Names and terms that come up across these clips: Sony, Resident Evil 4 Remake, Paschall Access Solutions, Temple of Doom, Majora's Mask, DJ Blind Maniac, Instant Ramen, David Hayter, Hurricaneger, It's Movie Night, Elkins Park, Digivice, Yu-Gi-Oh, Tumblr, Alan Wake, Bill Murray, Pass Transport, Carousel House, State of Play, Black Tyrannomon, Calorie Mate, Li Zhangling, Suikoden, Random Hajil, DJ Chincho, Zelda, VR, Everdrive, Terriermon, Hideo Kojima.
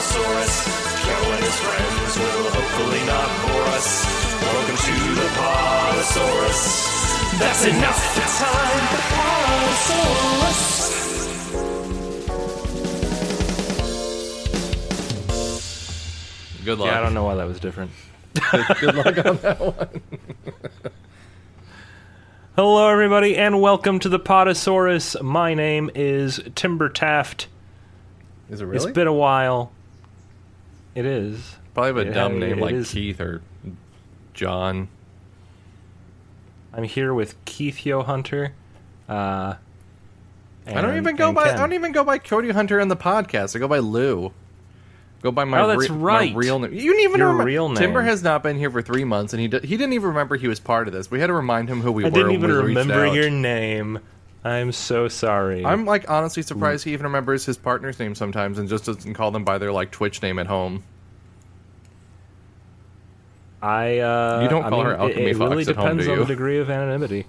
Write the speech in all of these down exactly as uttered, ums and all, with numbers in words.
Podasaurus. Joe and his friends will hopefully not bore us. Welcome to the Podasaurus. That's enough. It's time for Podasaurus. Good luck. Yeah, I don't know why that was different. Good, good luck on that one. Hello, everybody, and welcome to the Podasaurus. My name is Timber Taft. Is it really? It's been a while. It is. Probably have a dumb name like Keith or John. I'm here with Keith Yo Hunter. Uh, and, I don't even go by. Ken. I don't even go by Cody Hunter on the podcast. I go by Lou. Go by my, oh, that's re- right. my real name. You didn't even Your remember. Real name. Timber has not been here for three months, and he d- he didn't even remember he was part of this. We had to remind him who we I were. I didn't even remember your name. I'm so sorry. I'm like honestly surprised he even remembers his partner's name sometimes, and just doesn't call them by their like Twitch name at home. I uh, you don't call I mean, her Alchemy Fox really at home, do you? It really depends on the degree of anonymity.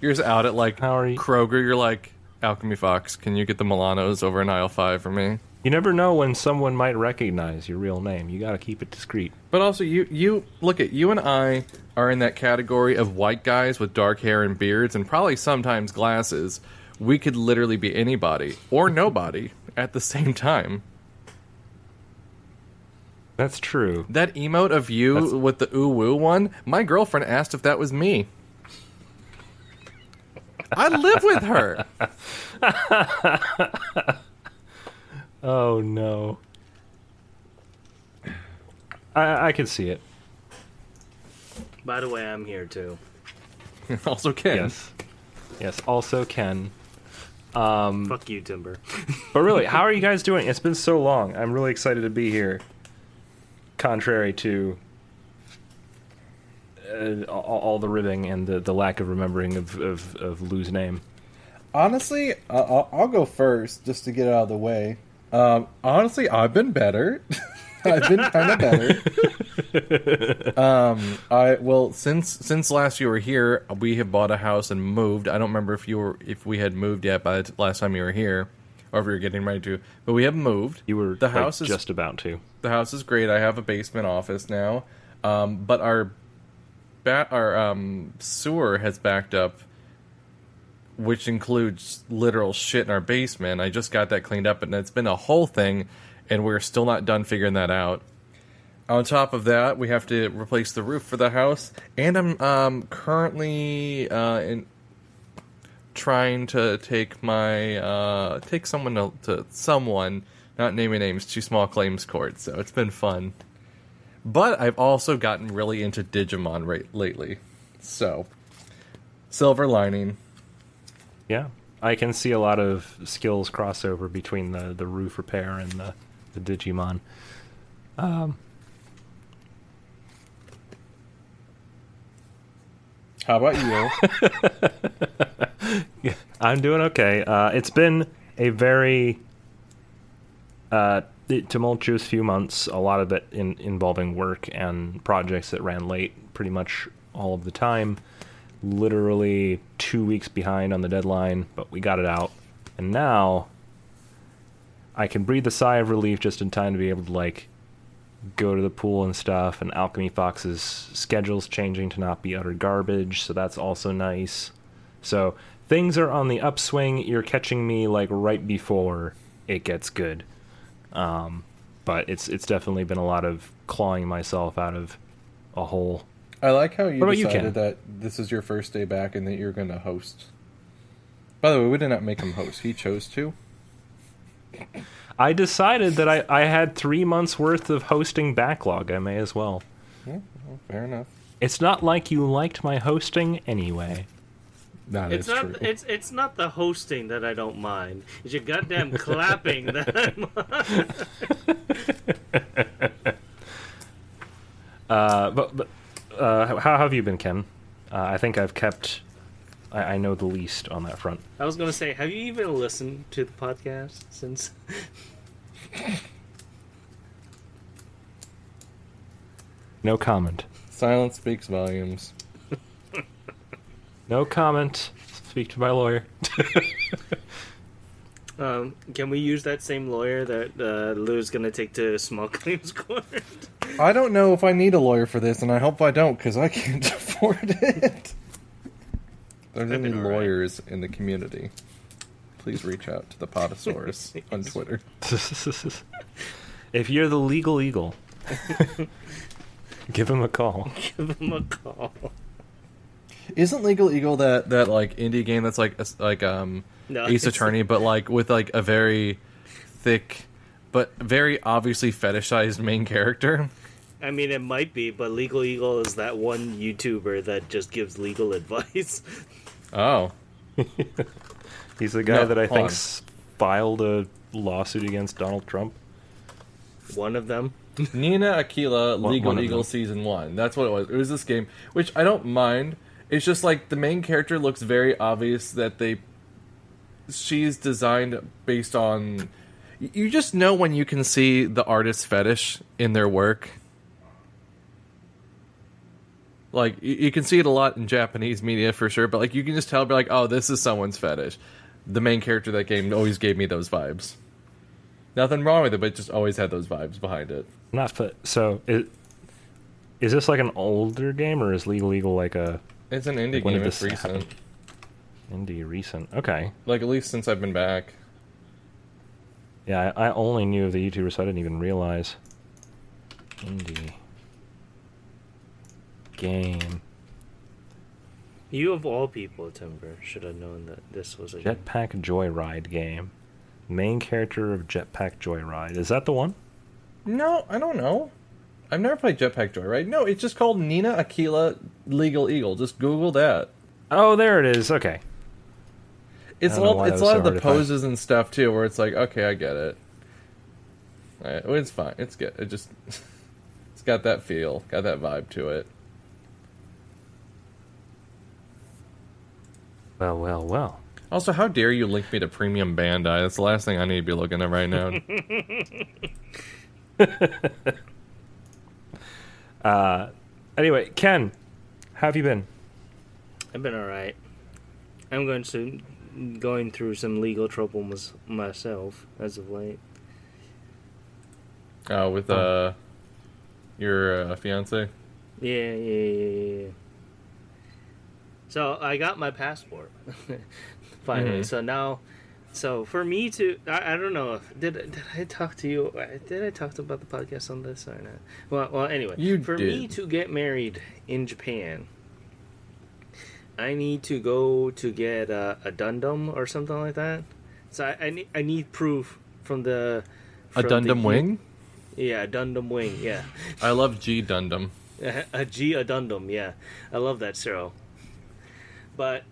You're just out at like How are you? Kroger. You're like. Alchemy Fox, can you get the Milanos over in aisle five for me? You never know when someone might recognize your real name. You gotta keep it discreet. But also, you, you look at you and I are in that category of white guys with dark hair and beards and probably sometimes glasses. We could literally be anybody or nobody at the same time. That's true. That emote of you That's... with the ooh-woo one, my girlfriend asked if that was me. I live with her. Oh, no. I, I can see it. By the way, I'm here, too. Also Ken. Yes. Yes, also Ken. Um, Fuck you, Timber. But really, how are you guys doing? It's been so long. I'm really excited to be here. Contrary to... Uh, all, all the ribbing and the, the lack of remembering of, of, of Lou's name. Honestly, I'll, I'll go first just to get it out of the way. Um, honestly, I've been better. I've been kind of better. um, I well since since last you were here, we have bought a house and moved. I don't remember if you were if we had moved yet by the last time you were here, or if we were getting ready to. But we have moved. You were the like house is, just about to. The house is great. I have a basement office now, um, but our Ba- our um, sewer has backed up, which includes literal shit in our basement. I just got that cleaned up, and it's been a whole thing, and we're still not done figuring that out. On top of that, we have to replace the roof for the house, and I'm um, currently uh, in trying to take my uh, take someone to, to someone, not naming names, to small claims court. So it's been fun. But I've also gotten really into Digimon right, lately. So, silver lining. Yeah. I can see a lot of skills crossover between the, the roof repair and the, the Digimon. Um, How about you? I'm doing okay. Uh, it's been a very... Uh, tumultuous few months, a lot of it in, involving work and projects that ran late pretty much all of the time. Literally two weeks behind on the deadline, but we got it out. And now I can breathe a sigh of relief just in time to be able to like go to the pool and stuff, and Alchemy Fox's schedule's changing to not be utter garbage, so that's also nice. So things are on the upswing. You're catching me like right before it gets good. Um, but it's it's definitely been a lot of clawing myself out of a hole. I like how you decided you, that this is your first day back and that you're going to host. By the way, we did not make him host. He chose to. I decided that I, I had three months worth of hosting backlog. I may as well. Yeah, well, fair enough. It's not like you liked my hosting anyway. That it's is not, true. It's, it's not the hosting that I don't mind. It's your goddamn clapping that I'm uh, But, but uh, how, how have you been, Ken? Uh, I think I've kept... I, I know the least on that front. I was going to say, have you even listened to the podcast since... No comment. Silence speaks volumes. No comment. Speak to my lawyer. Um, can we use that same lawyer that uh, Lou's going to take to small claims court? I don't know if I need a lawyer for this, and I hope I don't, because I can't afford it. There's any lawyers right. in the community. Please reach out to the Podasaurus on Twitter. If you're the legal eagle, give him a call. Give him a call. Isn't Legal Eagle that, that like indie game that's like like um no, Ace Attorney, but like with like a very thick but very obviously fetishized main character? I mean, it might be, but Legal Eagle is that one YouTuber that just gives legal advice. Oh. He's the guy no, that I think filed a lawsuit against Donald Trump. One of them. Nina Aquila Legal Eagle Season one. That's what it was. It was this game, which I don't mind. It's just like the main character looks very obvious that they, she's designed based on, you just know when you can see the artist's fetish in their work. Like you can see it a lot in Japanese media for sure, but like you can just tell, be like, oh, this is someone's fetish. The main character of that game always gave me those vibes. Nothing wrong with it, but it just always had those vibes behind it. Not so. It, is this like an older game, or is Legal Eagle like a? It's an indie like game. It's recent. Indie recent. Okay. Like, at least since I've been back. Yeah, I, I only knew of the YouTuber, so I didn't even realize. Indie. Game. You, of all people, Timber, should have known that this was a Jetpack game. Joyride game. Main character of Jetpack Joyride. Is that the one? No, I don't know. I've never played Jetpack Joyride. No, it's just called Nina Aquila Legal Eagle. Just Google that. Oh, there it is. Okay. It's a lot, it's a lot so of the poses and stuff, too, where it's like, okay, I get it. All right, it's fine. It's good. It just, it's got that feel, got that vibe to it. Well, well, well. Also, how dare you link me to Premium Bandai? That's the last thing I need to be looking at right now. Uh, anyway, Ken, how have you been? I've been all right. I'm going to going through some legal trouble mys- myself as of late. Oh, uh, with uh, oh. your uh, fiance? Yeah, yeah, yeah, yeah. So I got my passport finally. Mm-hmm. So now, so for me to, I, I don't know if did did I talk to you? Did I talk about the podcast on this or not? Well, well, anyway, you for did. me to get married in Japan, I need to go to get a, a dundum or something like that. So I, I need I need proof from the from a dundum the, wing. Yeah, a dundum wing. Yeah, I love G dundum. A, a G a dundum. Yeah, I love that Cyril. But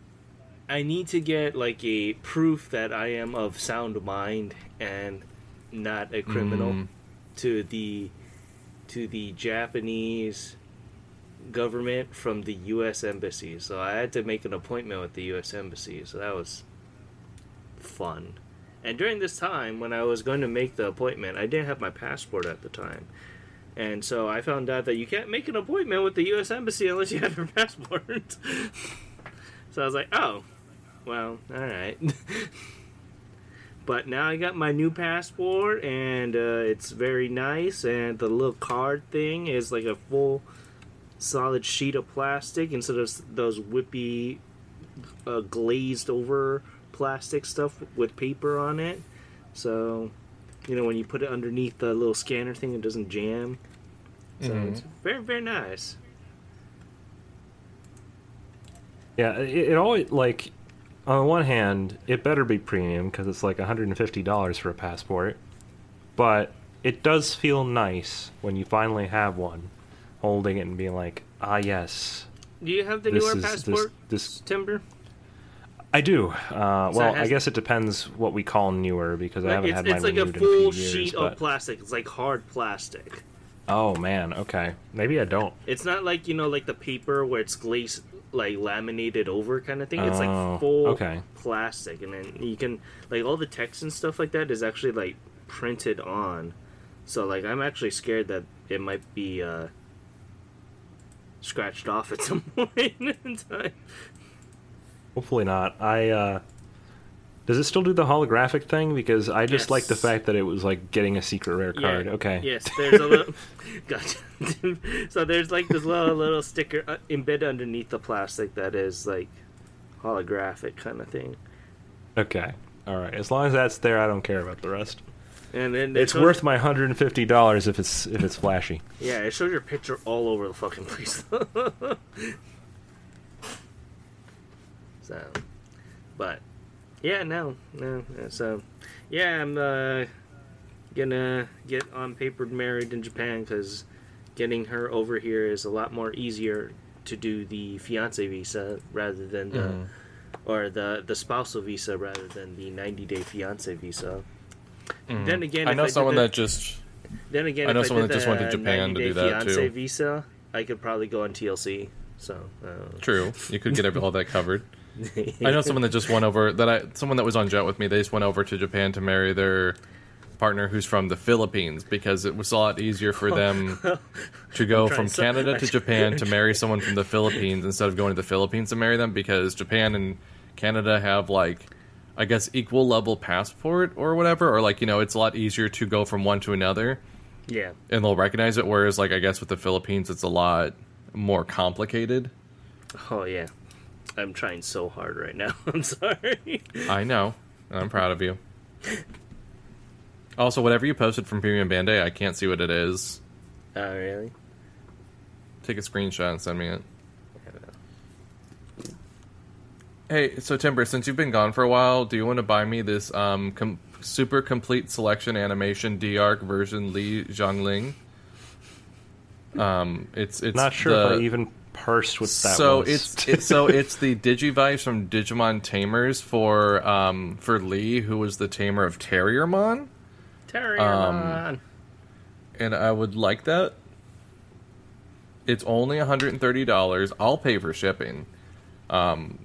I need to get, like, a proof that I am of sound mind and not a criminal mm. to the to the Japanese government from the U S Embassy. So I had to make an appointment with the U S Embassy. So that was fun. And during this time, when I was going to make the appointment, I didn't have my passport at the time. And so I found out that you can't make an appointment with the U S Embassy unless you have your passport. So I was like, oh. Well, all right. But now I got my new passport, and uh, it's very nice. And the little card thing is like a full, solid sheet of plastic instead of those whippy, uh, glazed-over plastic stuff with paper on it. So, you know, when you put it underneath the little scanner thing, it doesn't jam. So mm-hmm. It's very, very nice. Yeah, it, it always, like, on the one hand, it better be premium, because it's like one hundred fifty dollars for a passport, but it does feel nice when you finally have one, holding it and being like, ah, yes. Do you have the newer is, passport, this, this... Timber? I do. Uh, so well, has... I guess it depends what we call newer, because like I haven't had my renewed in a few years. It's like a full sheet but... of plastic. It's like hard plastic. Oh, man, okay. Maybe I don't. It's not like, you know, like the paper where it's glazed, like laminated over kind of thing. It's like full okay. plastic, and then you can like all the text and stuff like that is actually like printed on. So like I'm actually scared that it might be uh, scratched off at some point in time. Hopefully not. I uh, Does it still do the holographic thing? Because I just yes. like the fact that it was like getting a secret rare card. Yeah. Okay. Yes, there's a little. Gotcha. So there's like this little little sticker embedded underneath the plastic that is like holographic kind of thing. Okay. All right. As long as that's there, I don't care about the rest. And then it's worth you... my one hundred fifty dollars if it's if it's flashy. Yeah, it shows your picture all over the fucking place. So, but yeah, no, no. So yeah, I'm uh, gonna get on paper married in Japan because getting her over here is a lot more easier to do the fiance visa rather than the mm. or the the spousal visa rather than the ninety day fiance visa. Mm. Then again, I know someone I that, that just. Then again, I know if someone I that just went to Japan to do that too. Visa, I could probably go on T L C. So uh. True, you could get all that covered. I know someone that just went over that. I someone that was on jet with me. They just went over to Japan to marry their partner who's from the Philippines because it was a lot easier for them to go from so Canada much. to Japan to marry someone from the Philippines instead of going to the Philippines to marry them because Japan and Canada have like. I guess equal level passport or whatever, or like, you know, it's a lot easier to go from one to another. Yeah. And they'll recognize it, whereas like I guess with the Philippines it's a lot more complicated. Oh yeah. I'm trying so hard right now. I'm sorry. I know. I'm proud of you. Also, whatever you posted from Premium Bandai, I can't see what it is. Oh, uh, really? Take a screenshot and send me it. Hey, so Timber, since you've been gone for a while, do you want to buy me this um, com- super complete selection animation D-Arc version Li Zhangling? Um, it's it's not sure the... if I even parsed what that so was. It's, it's, so it's the Digivice from Digimon Tamers for um, for Li, who was the tamer of Terriermon. Terriermon. Um, and I would like that. It's only one hundred thirty dollars. I'll pay for shipping. Um...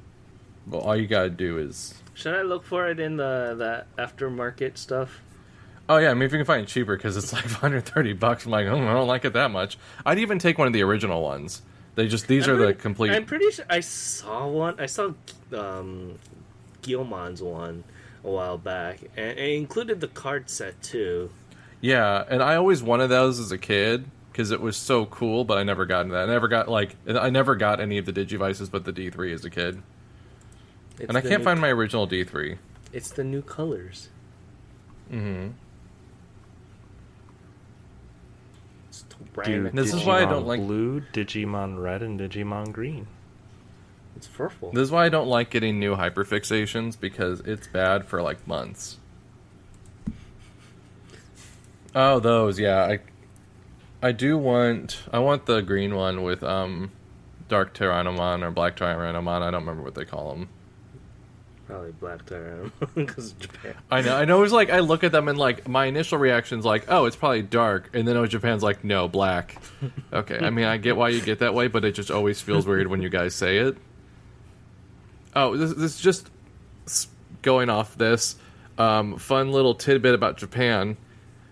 Well, all you gotta do is... Should I look for it in the that aftermarket stuff? Oh, yeah, I mean, if you can find it cheaper, because it's like one hundred thirty bucks. I'm like, oh, I don't like it that much. I'd even take one of the original ones. They just... These I'm are pretty, the complete... I'm pretty sure I saw one. I saw um, Gilmon's one a while back, and it included the card set, too. Yeah, and I always wanted those as a kid, because it was so cool, but I never got into that. I never got, like... I never got any of the Digivices but the D three as a kid. It's and I can't find my original D three. It's the new colors. Mm-hmm. It's Dude, this Digimon is why I don't like blue, Digimon red, and Digimon green. It's purple. This is why I don't like getting new hyperfixations because it's bad for like months. Oh, those, yeah. I, I do want. I want the green one with um, Dark Tyrannomon or Black Tyrannomon. I don't remember what they call them. Probably Black Tyrannomon because of Japan. I know. I know. It was like I look at them and like my initial reaction's like, oh, it's probably dark, and then oh, Japan's like, no, black. Okay. I mean, I get why you get that way, but it just always feels weird when you guys say it. Oh, this, this is just going off this um, fun little tidbit about Japan.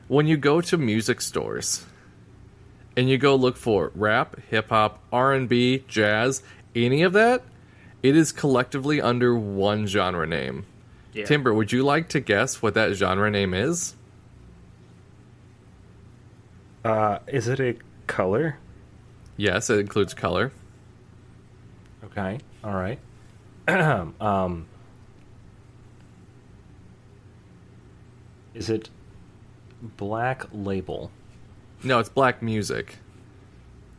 When you go to music stores and you go look for rap, hip hop, R and B, jazz, any of that. It is collectively under one genre name. Yeah. Timber, would you like to guess what that genre name is? Uh, is it a color? Yes, it includes color. Okay, all right. um, is it black label? No, it's black music.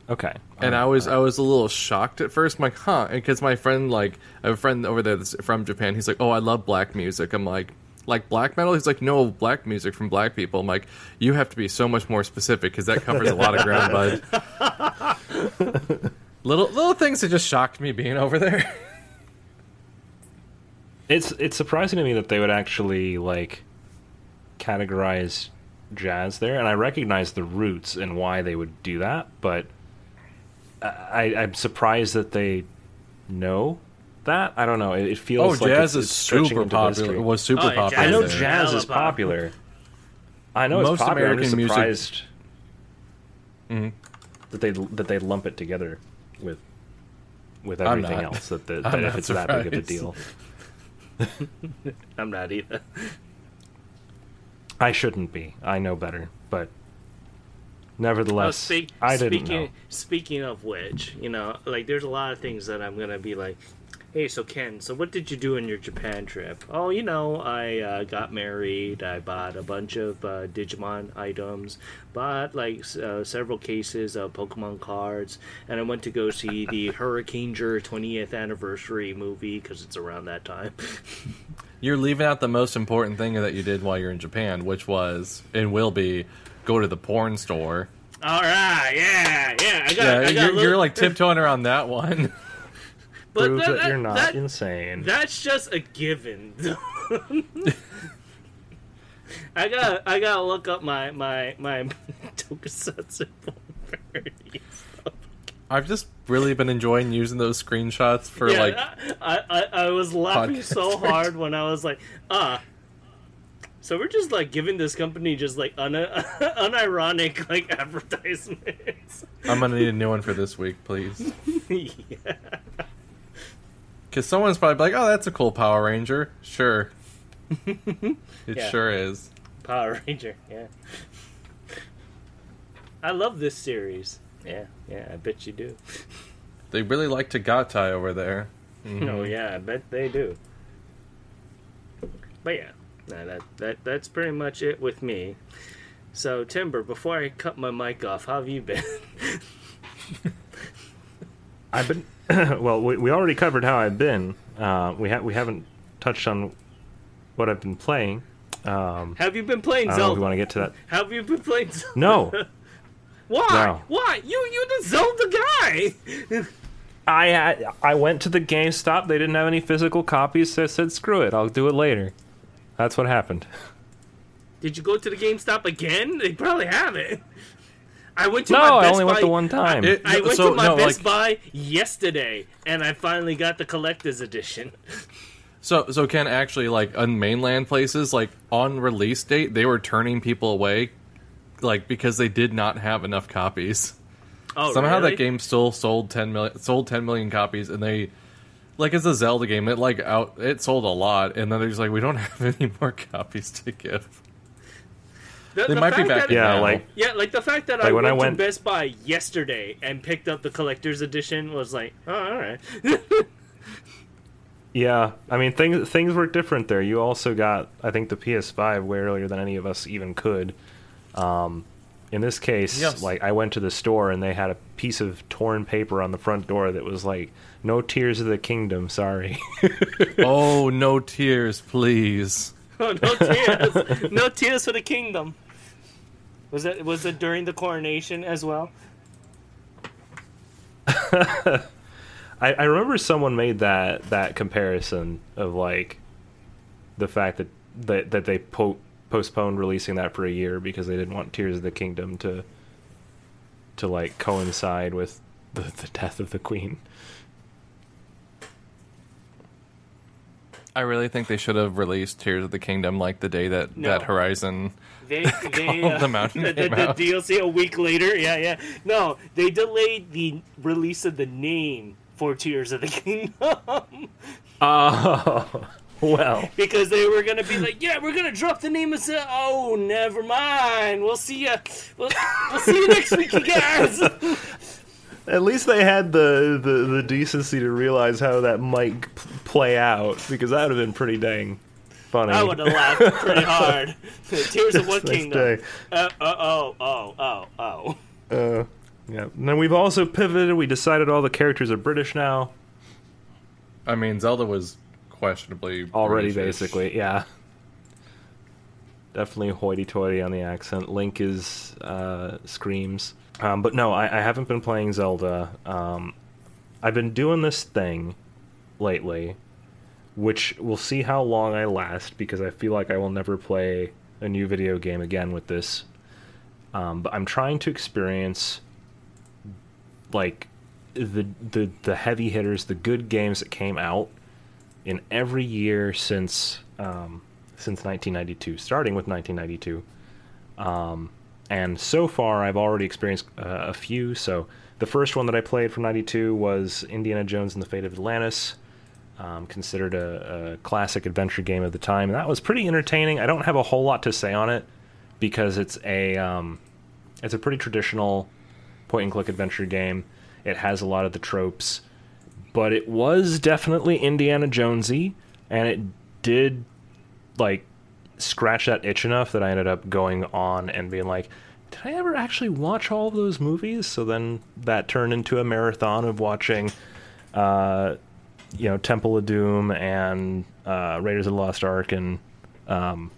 Okay. All and right, I was right. I was a little shocked at first. I'm like, huh? Because my friend, like, I have a friend over there that's from Japan. He's like, oh, I love black music. I'm like, like black metal? He's like, no, black music from black people. I'm like, you have to be so much more specific because that covers a lot of ground, bud. little little things that just shocked me being over there. it's it's surprising to me that they would actually like categorize jazz there, and I recognize the roots and why they would do that, but. I, I'm surprised that they know that. I don't know. It, it feels oh, like jazz it's, is it's super popular. It was super oh, popular. I know there. jazz is popular. I know Most it's popular. American I'm just surprised music... that they that they lump it together with with everything else. That, the, that if it's surprised. that big of a deal. I'm not either. I shouldn't be. I know better, but nevertheless, oh, speak, I didn't speaking, know. Speaking of which, you know, like, there's a lot of things that I'm going to be like, hey, so Ken, so what did you do in your Japan trip? Oh, you know, I uh, got married. I bought a bunch of uh, Digimon items, bought, like, uh, several cases of Pokemon cards, and I went to go see the Hurricaneger twentieth anniversary movie because it's around that time. You're leaving out the most important thing that you did while you're in Japan, which was, and will be, go to the porn store. All right, yeah, yeah. I got, yeah I got you're, little... you're like tiptoeing around that one. But Prove that, that you're not that, insane. That's just a given. I got I gotta look up my my my tokusatsu porn. I've just really been enjoying using those screenshots for yeah, like. I, I I was laughing so hard when I was like, ah. So we're just, like, giving this company just, like, un- unironic, like, advertisements. I'm going to need a new one for this week, please. Yeah. Because someone's probably like, oh, that's a cool Power Ranger. Sure. It yeah. sure is. Power Ranger, yeah. I love this series. Yeah, yeah, I bet you do. They really like to Tagatai over there. Mm-hmm. Oh, yeah, I bet they do. But, yeah. No, that, that that's pretty much it with me. So, Timber, before I cut my mic off, how have you been? I've been... well, we, we already covered how I've been. Uh, we, ha- we haven't touched on what I've been playing. Um, have you been playing Zelda? I don't know if we want to get to that. Have you been playing Zelda? No. Why? No. Why? You, you're the Zelda guy! I I went to the GameStop. They didn't have any physical copies, so I said, screw it, I'll do it later. That's what happened. Did you go to the GameStop again? They probably have it. I went to no, my Best Buy. No, I only Buy. went the one time. I, it, I went so, to my no, Best like, Buy yesterday, and I finally got the collector's edition. So, so Ken, actually, like, on mainland places, like, on release date, they were turning people away, like, because they did not have enough copies. Oh, Somehow really? That game still sold ten million, sold ten million copies, and they... Like, it's a Zelda game. It, like, out, it sold a lot, and then they're just like, we don't have any more copies to give. The, they the might be back in yeah, now. Like, yeah, like, the fact that like I, went I went to Best Buy yesterday and picked up the collector's edition was like, oh, all right. Yeah, I mean, things things were different there. You also got, I think, the P S five way earlier than any of us even could. Um, in this case, yes. like, I went to the store, and they had a piece of torn paper on the front door that was like, no Tears of the Kingdom, sorry. Oh, no tears, please. Oh, no tears. No tears for the kingdom. Was it was it during the coronation as well? I, I remember someone made that that comparison of like the fact that that, that they po- postponed releasing that for a year because they didn't want Tears of the Kingdom to to like coincide with the, the death of the Queen. I really think they should have released Tears of the Kingdom like the day that, no. that Horizon they, they, uh, the mountain the, the, the D L C a week later. Yeah, yeah. No, they delayed the release of the name for Tears of the Kingdom. Oh, well. Because they were going to be like, yeah, we're going to drop the name and say, oh, never mind. We'll see you. We'll, we'll see you next week, you guys. At least they had the, the, the decency to realize how that might play out, because that would have been pretty dang funny. I would have laughed pretty hard. Tears of what kingdom? Uh, oh, oh, oh, oh, oh. Uh, yeah. And then we've also pivoted. We decided all the characters are British now. I mean, Zelda was questionably already British-ish. Basically, yeah. Definitely hoity-toity on the accent. Link is uh, screams. Um, but no, I, I haven't been playing Zelda. Um, I've been doing this thing lately, which we'll see how long I last, because I feel like I will never play a new video game again with this. Um, but I'm trying to experience, like, the, the the heavy hitters, the good games that came out in every year since um, since nineteen ninety-two, starting with nineteen ninety-two. Um... And so far, I've already experienced uh, a few. So the first one that I played from ninety-two was Indiana Jones and the Fate of Atlantis. um, considered a, a classic adventure game of the time. And that was pretty entertaining. I don't have a whole lot to say on it because it's a um, it's a pretty traditional point-and-click adventure game. It has a lot of the tropes, but it was definitely Indiana Jonesy, and it did like scratch that itch enough that I ended up going on and being like, did I ever actually watch all of those movies? So then that turned into a marathon of watching, uh, you know, Temple of Doom and uh, Raiders of the Lost Ark and um,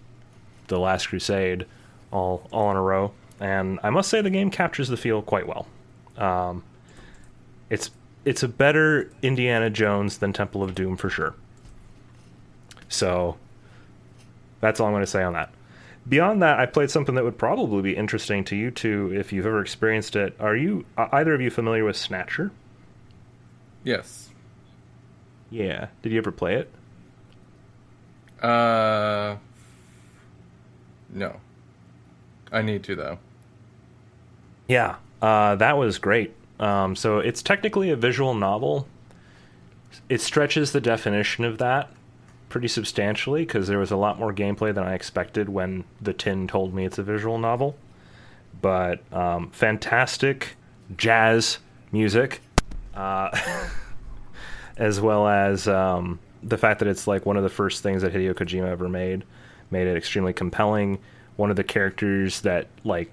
The Last Crusade all all in a row. And I must say the game captures the feel quite well. Um, it's it's a better Indiana Jones than Temple of Doom for sure. So that's all I'm going to say on that. Beyond that, I played something that would probably be interesting to you two if you've ever experienced it. Are you either of you familiar with Snatcher? Yes. Yeah. Did you ever play it? Uh, no. I need to, though. Yeah, uh, that was great. Um, so it's technically a visual novel. It stretches the definition of that pretty substantially because there was a lot more gameplay than I expected when the tin told me it's a visual novel. But um, fantastic jazz music, uh, as well as um, the fact that it's like one of the first things that Hideo Kojima ever made, made it extremely compelling. One of the characters that like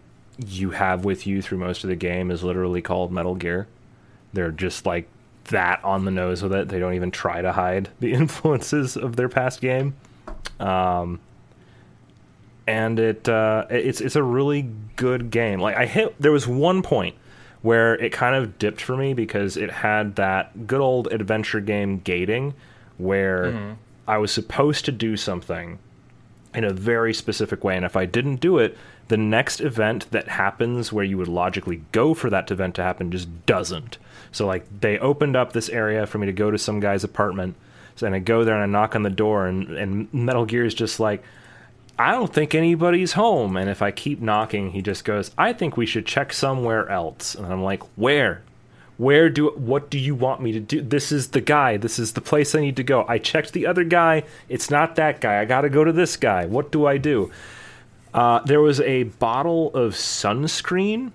you have with you through most of the game is literally called Metal Gear. They're just like that on the nose with it. They don't even try to hide the influences of their past game. Um, and it uh, it's it's a really good game. Like I hit there was one point where it kind of dipped for me because it had that good old adventure game gating where mm-hmm. I was supposed to do something in a very specific way, and if I didn't do it, the next event that happens where you would logically go for that event to happen just doesn't. So like they opened up this area for me to go to some guy's apartment, so, and I go there and I knock on the door, and, and Metal Gear is just like, I don't think anybody's home, and if I keep knocking, he just goes, I think we should check somewhere else, and I'm like, where? Where do, what do you want me to do? This is the guy. This is the place I need to go. I checked the other guy. It's not that guy. I got to go to this guy. What do I do? Uh, there was a bottle of sunscreen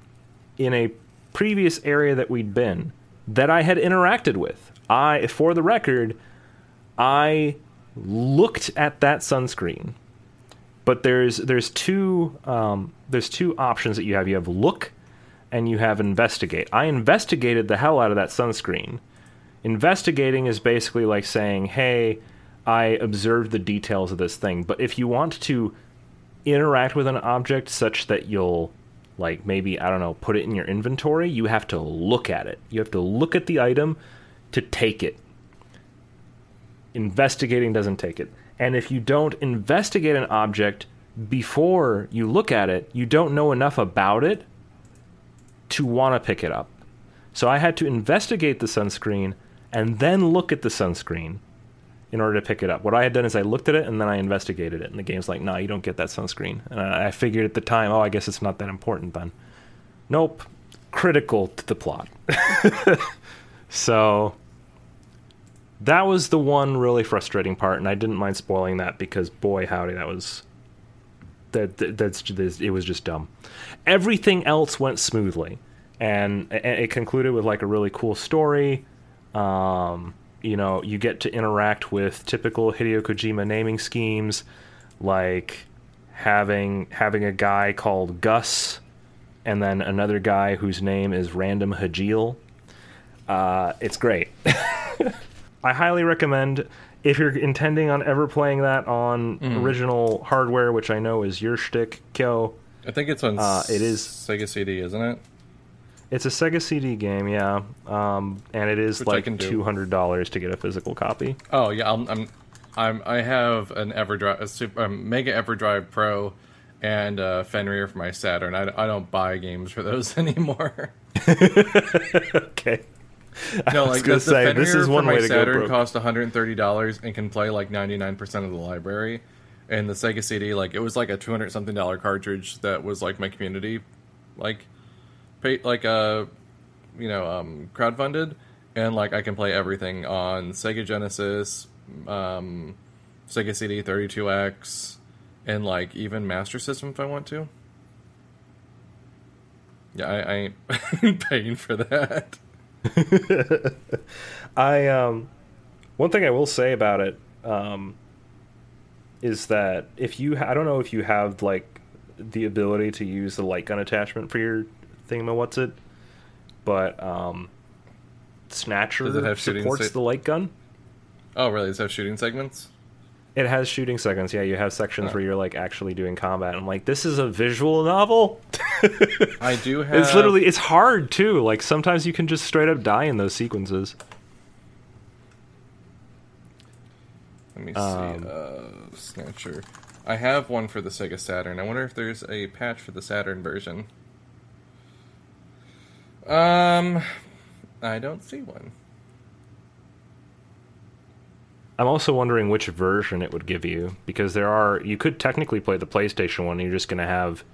in a previous area that we'd been that I had interacted with. I, for the record, I looked at that sunscreen, but there's, there's two, um, there's two options that you have. You have look and you have investigate. I investigated the hell out of that sunscreen. Investigating is basically like saying, hey, I observed the details of this thing. But if you want to interact with an object such that you'll, like, maybe, I don't know, put it in your inventory, you have to look at it. You have to look at the item to take it. Investigating doesn't take it. And if you don't investigate an object before you look at it, you don't know enough about it to want to pick it up. So I had to investigate the sunscreen and then look at the sunscreen in order to pick it up. What I had done is I looked at it and then I investigated it, and the game's like, nah, you don't get that sunscreen. And I figured at the time, oh, I guess it's not that important then. Nope. Critical to the plot. So that was the one really frustrating part, and I didn't mind spoiling that because, boy, howdy, that was... That, that that's just, it was just dumb. Everything else went smoothly, and, and it concluded with like a really cool story. Um, you know, you get to interact with typical Hideo Kojima naming schemes, like having having a guy called Gus, and then another guy whose name is Random Hajil. Uh, it's great. I highly recommend. If you're intending on ever playing that on mm. original hardware, which I know is your shtick, Kyo. I think it's on uh, it is, Sega C D, isn't it? It's a Sega C D game, yeah. Um, and it is which like two hundred dollars to get a physical copy. Oh, yeah. I'm, I'm, I'm, I have an EverDrive, a super, um, Mega EverDrive Pro and uh, Fenrir for my Saturn. I, I don't buy games for those anymore. Okay. I no, like the, say, the Fenrir this is one for my way to Saturn cost one hundred thirty dollars and can play like ninety-nine percent of the library. And the Sega C D, like it was like a two hundred something dollar cartridge that was like my community, like, pay, like a, uh, you know, um, crowdfunded, And, like, I can play everything on Sega Genesis, um, Sega C D, thirty-two X, and, like, even Master System if I want to. Yeah, I, I ain't, ain't paying for that. I, um, one thing I will say about it, um, is that if you, I don't know if you have, like, the ability to use the light gun attachment for your thingamawhatsit, but, um, Snatcher supports se- the light gun. Oh, really? Does it have shooting segments? It has shooting segments, yeah. You have sections oh. where you're, like, actually doing combat. I'm like, this is a visual novel? I do have... It's literally... It's hard, too. Like, sometimes you can just straight up die in those sequences. Let me see. Um, uh, Snatcher. I have one for the Sega Saturn. I wonder if there's a patch for the Saturn version. Um... I don't see one. I'm also wondering which version it would give you, because there are... You could technically play the PlayStation one, and you're just going to have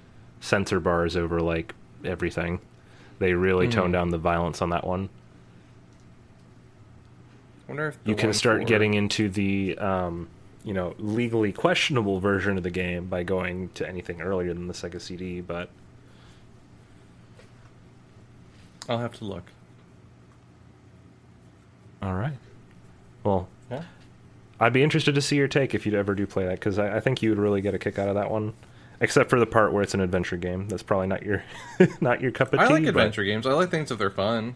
sensor bars over, like, everything. They really mm. toned down the violence on that one. I wonder if... You can start for... getting into the, um, you know, legally questionable version of the game by going to anything earlier than the Sega C D, but... I'll have to look. All right. Well, yeah. I'd be interested to see your take if you'd ever do play that, because I, I think you would really get a kick out of that one, except for the part where it's an adventure game. That's probably not your not your cup of tea. I like adventure but... games. I like things if they're fun.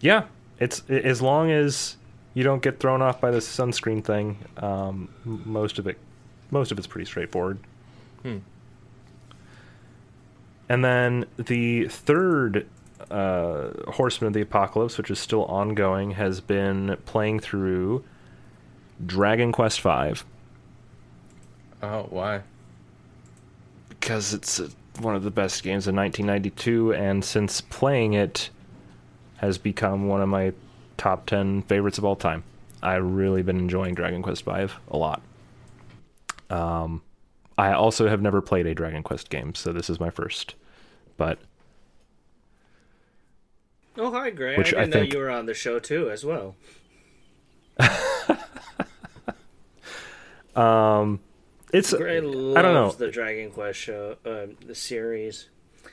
Yeah, it's it, as long as you don't get thrown off by the sunscreen thing. Um, most of it, most of it's pretty straightforward. Hmm. And then the third. Uh, Horseman of the Apocalypse, which is still ongoing, has been playing through Dragon Quest V. Oh, why? Because it's one of the best games of nineteen ninety-two, and since playing it, has become one of my top ten favorites of all time. I've really been enjoying Dragon Quest V a lot. Um, I also have never played a Dragon Quest game, so this is my first. But Oh, hi, Greg. Which I didn't I think... know you were on the show, too, as well. um, it's Greg loves I don't know. the Dragon Quest show, um, the series,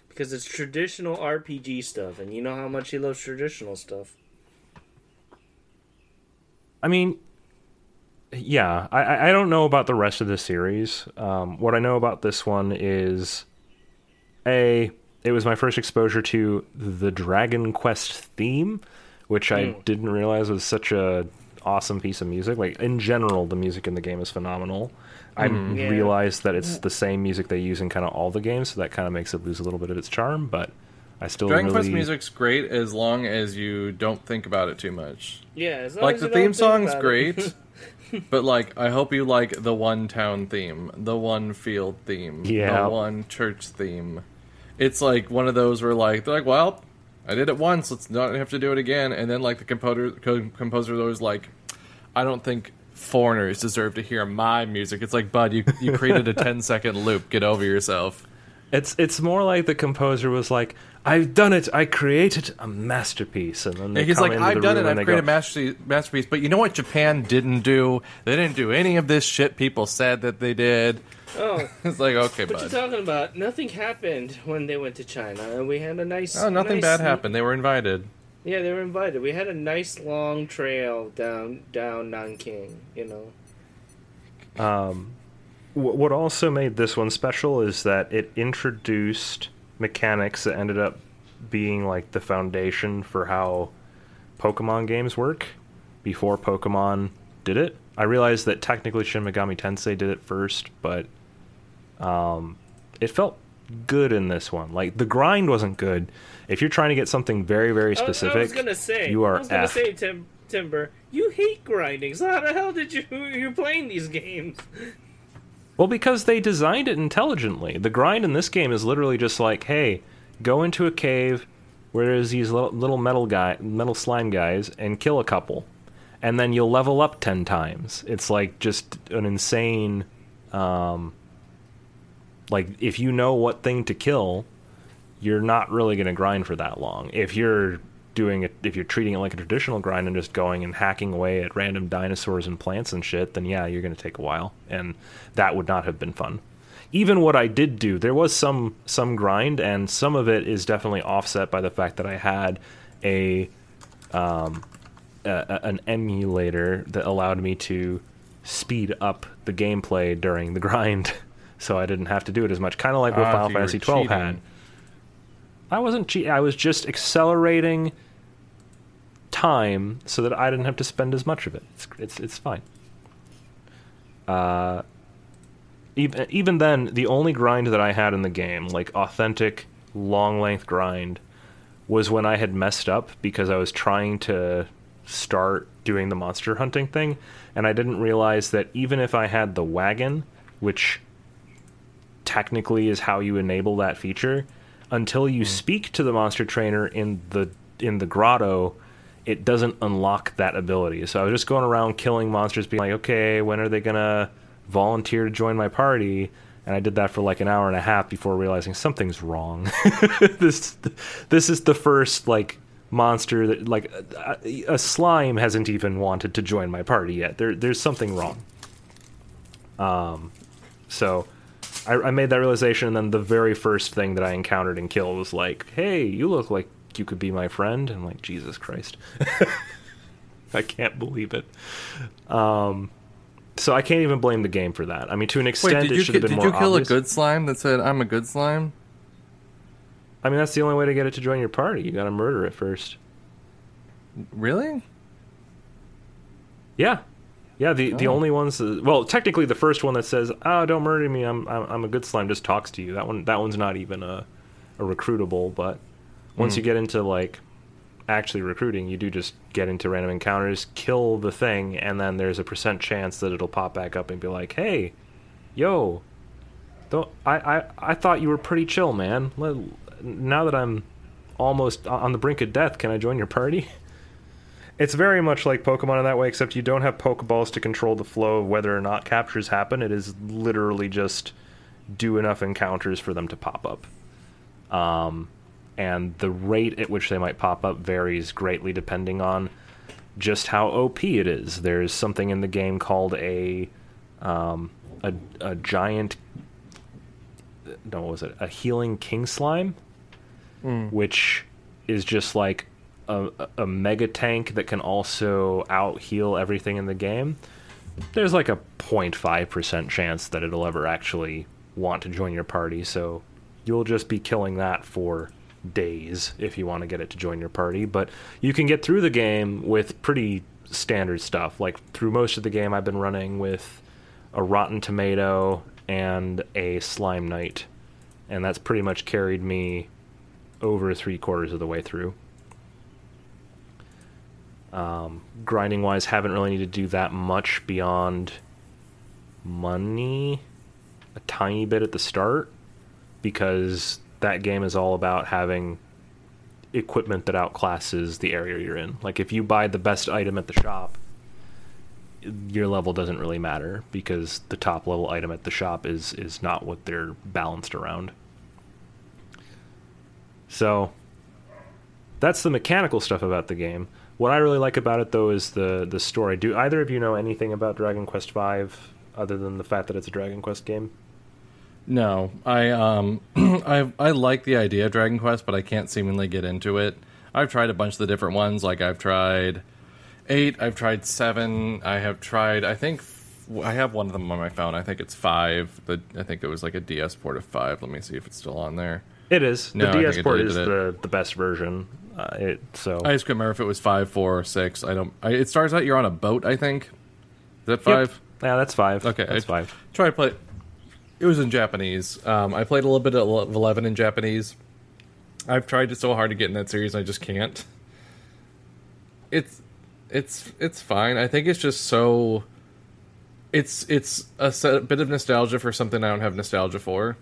because it's traditional R P G stuff, and you know how much he loves traditional stuff. I mean, yeah, I, I don't know about the rest of the series. Um, what I know about this one is, A... it was my first exposure to the Dragon Quest theme, which I mm. didn't realize was such a awesome piece of music. Like, in general, the music in the game is phenomenal. Mm. I yeah. realized that it's the same music they use in kind of all the games, so that kind of makes it lose a little bit of its charm, but I still Dragon really... Dragon Quest music's great as long as you don't think about it too much. Yeah, as long Like, as the you theme don't song's great, but, like, I hope you like the one town theme, the one field theme, yeah. the one church theme. It's, like, one of those where, like, they're like, well, I did it once, let's not have to do it again. And then, like, the composer, co- composer was like, I don't think foreigners deserve to hear my music. It's like, bud, you, you created a ten-second loop. Get over yourself. It's it's more like the composer was like, I've done it. I created a masterpiece. And then they and he's come like, I've done it. I've created go, a master- masterpiece. But you know what Japan didn't do? They didn't do any of this shit people said that they did. Oh, it's like, okay, what bud. What you talking about? Nothing happened when they went to China, and we had a nice... Oh, nothing nice, bad happened. They were invited. Yeah, they were invited. We had a nice long trail down down Nanking, you know. Um, what also made this one special is that it introduced mechanics that ended up being, like, the foundation for how Pokemon games work before Pokemon did it. I realized that technically Shin Megami Tensei did it first, but um, it felt good in this one. Like, the grind wasn't good. If you're trying to get something very, very specific, I was, I was gonna say, you are I was gonna F. say, Tim, Timber, you hate grinding, so how the hell did you, you're playing these games? Well, because they designed it intelligently. The grind in this game is literally just like, hey, go into a cave where there's these little, little metal guy, metal slime guys and kill a couple. And then you'll level up ten times. It's like just an insane, um, like, if you know what thing to kill, you're not really going to grind for that long. If you're doing it, if you're treating it like a traditional grind and just going and hacking away at random dinosaurs and plants and shit, then yeah, you're going to take a while, and that would not have been fun. Even what I did do, there was some some grind, and some of it is definitely offset by the fact that I had a, um, a an emulator that allowed me to speed up the gameplay during the grind, so I didn't have to do it as much. Kind of like what ah, Final so Fantasy twelve had. I wasn't cheating. I was just accelerating time so that I didn't have to spend as much of it. It's it's it's fine. Uh. Even, even then, the only grind that I had in the game, like authentic, long-length grind, was when I had messed up because I was trying to start doing the monster hunting thing, and I didn't realize that even if I had the wagon, which technically is how you enable that feature, until you mm. speak to the monster trainer in the in the grotto, it doesn't unlock that ability. So I was just going around killing monsters, being like, okay, when are they going to volunteer to join my party? And I did that for like an hour and a half before realizing something's wrong. this this is the first like monster that like a, a slime hasn't even wanted to join my party yet. There there's something wrong. Um so I, I made that realization, and then the very first thing that I encountered and killed was like, hey, you look like you could be my friend. And I'm like, Jesus Christ. I can't believe it. um So I can't even blame the game for that. I mean, to an extent, it should have been more obvious. Did you kill a good slime that said, I'm a good slime? I mean, that's the only way to get it to join your party. You gotta murder it first. Really? Yeah. Yeah, the, oh. the only ones... Well, technically, the first one that says, oh, don't murder me, I'm I'm, I'm a good slime, just talks to you. That one that one's not even a, a recruitable, but once mm. you get into, like... actually recruiting, you do just get into random encounters, kill the thing, and then there's a percent chance that it'll pop back up and be like, hey, yo, don't I, I, I thought you were pretty chill, man. Now that I'm almost on the brink of death, can I join your party? It's very much like Pokemon in that way, except you don't have Pokeballs to control the flow of whether or not captures happen. It is literally just do enough encounters for them to pop up. Um... And the rate at which they might pop up varies greatly depending on just how O P it is. There's something in the game called a um, a, a giant... No, what was it? A healing king slime, mm. which is just like a, a mega tank that can also out-heal everything in the game. There's like a zero point five percent chance that it'll ever actually want to join your party, so you'll just be killing that for... days if you want to get it to join your party. But you can get through the game with pretty standard stuff. Like through most of the game I've been running with a Rotten Tomato and a Slime Knight, and that's pretty much carried me over three quarters of the way through. Um, grinding wise, haven't really needed to do that much beyond money a tiny bit at the start, because that game is all about having equipment that outclasses the area you're in. Like, if you buy the best item at the shop, your level doesn't really matter, because the top level item at the shop is is not what they're balanced around. So that's the mechanical stuff about the game. What I really like about it, though, is the the story. Do either of you know anything about Dragon Quest V other than the fact that it's a Dragon Quest game? No, I um, I I like the idea of Dragon Quest, but I can't seemingly get into it. I've tried a bunch of the different ones. Like I've tried eight, I've tried seven, I have tried. I think f- I have one of them on my phone. I think it's five. The I think it was like a D S port of five. Let me see if it's still on there. It is. No, the D S port is the, the best version. Uh, it so I just couldn't remember if it was five, four, or six. I don't. I, it starts out you're on a boat. I think. Is that five? Yep. Yeah, that's five. Okay, that's I, five. Try to play. It was in Japanese. Um, I played a little bit of eleven in Japanese. I've tried so hard to get in that series, and I just can't. It's, it's, it's fine. I think it's just so. It's it's a set, bit of nostalgia for something I don't have nostalgia for.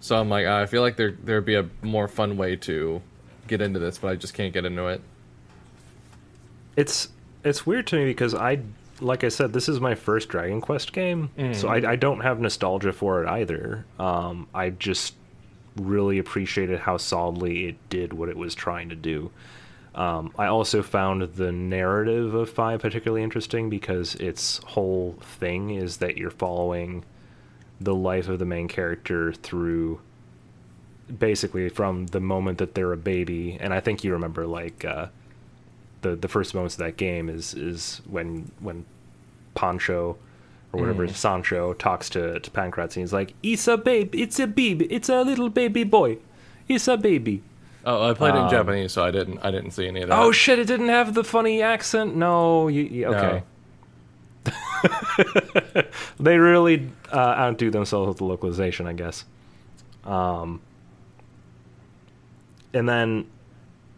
So I'm like, I feel like there there'd be a more fun way to get into this, but I just can't get into it. It's it's weird to me because I. Like I said, this is my first Dragon Quest game, mm. so I, I don't have nostalgia for it either. Um, I just really appreciated how solidly it did what it was trying to do. Um, I also found the narrative of five particularly interesting because its whole thing is that you're following the life of the main character through basically from the moment that they're a baby. And I think you remember, like, uh, the the first moments of that game is is when when Pancho or whatever mm. Sancho talks to, to Pankratz, and he's like, it's a babe, it's a baby, it's a little baby boy, it's a baby. Oh, I played um, it in Japanese, so I didn't. I didn't see any of that. Oh shit! It didn't have the funny accent. No, you, you okay? No. They really uh, outdo themselves with the localization, I guess. Um, and then,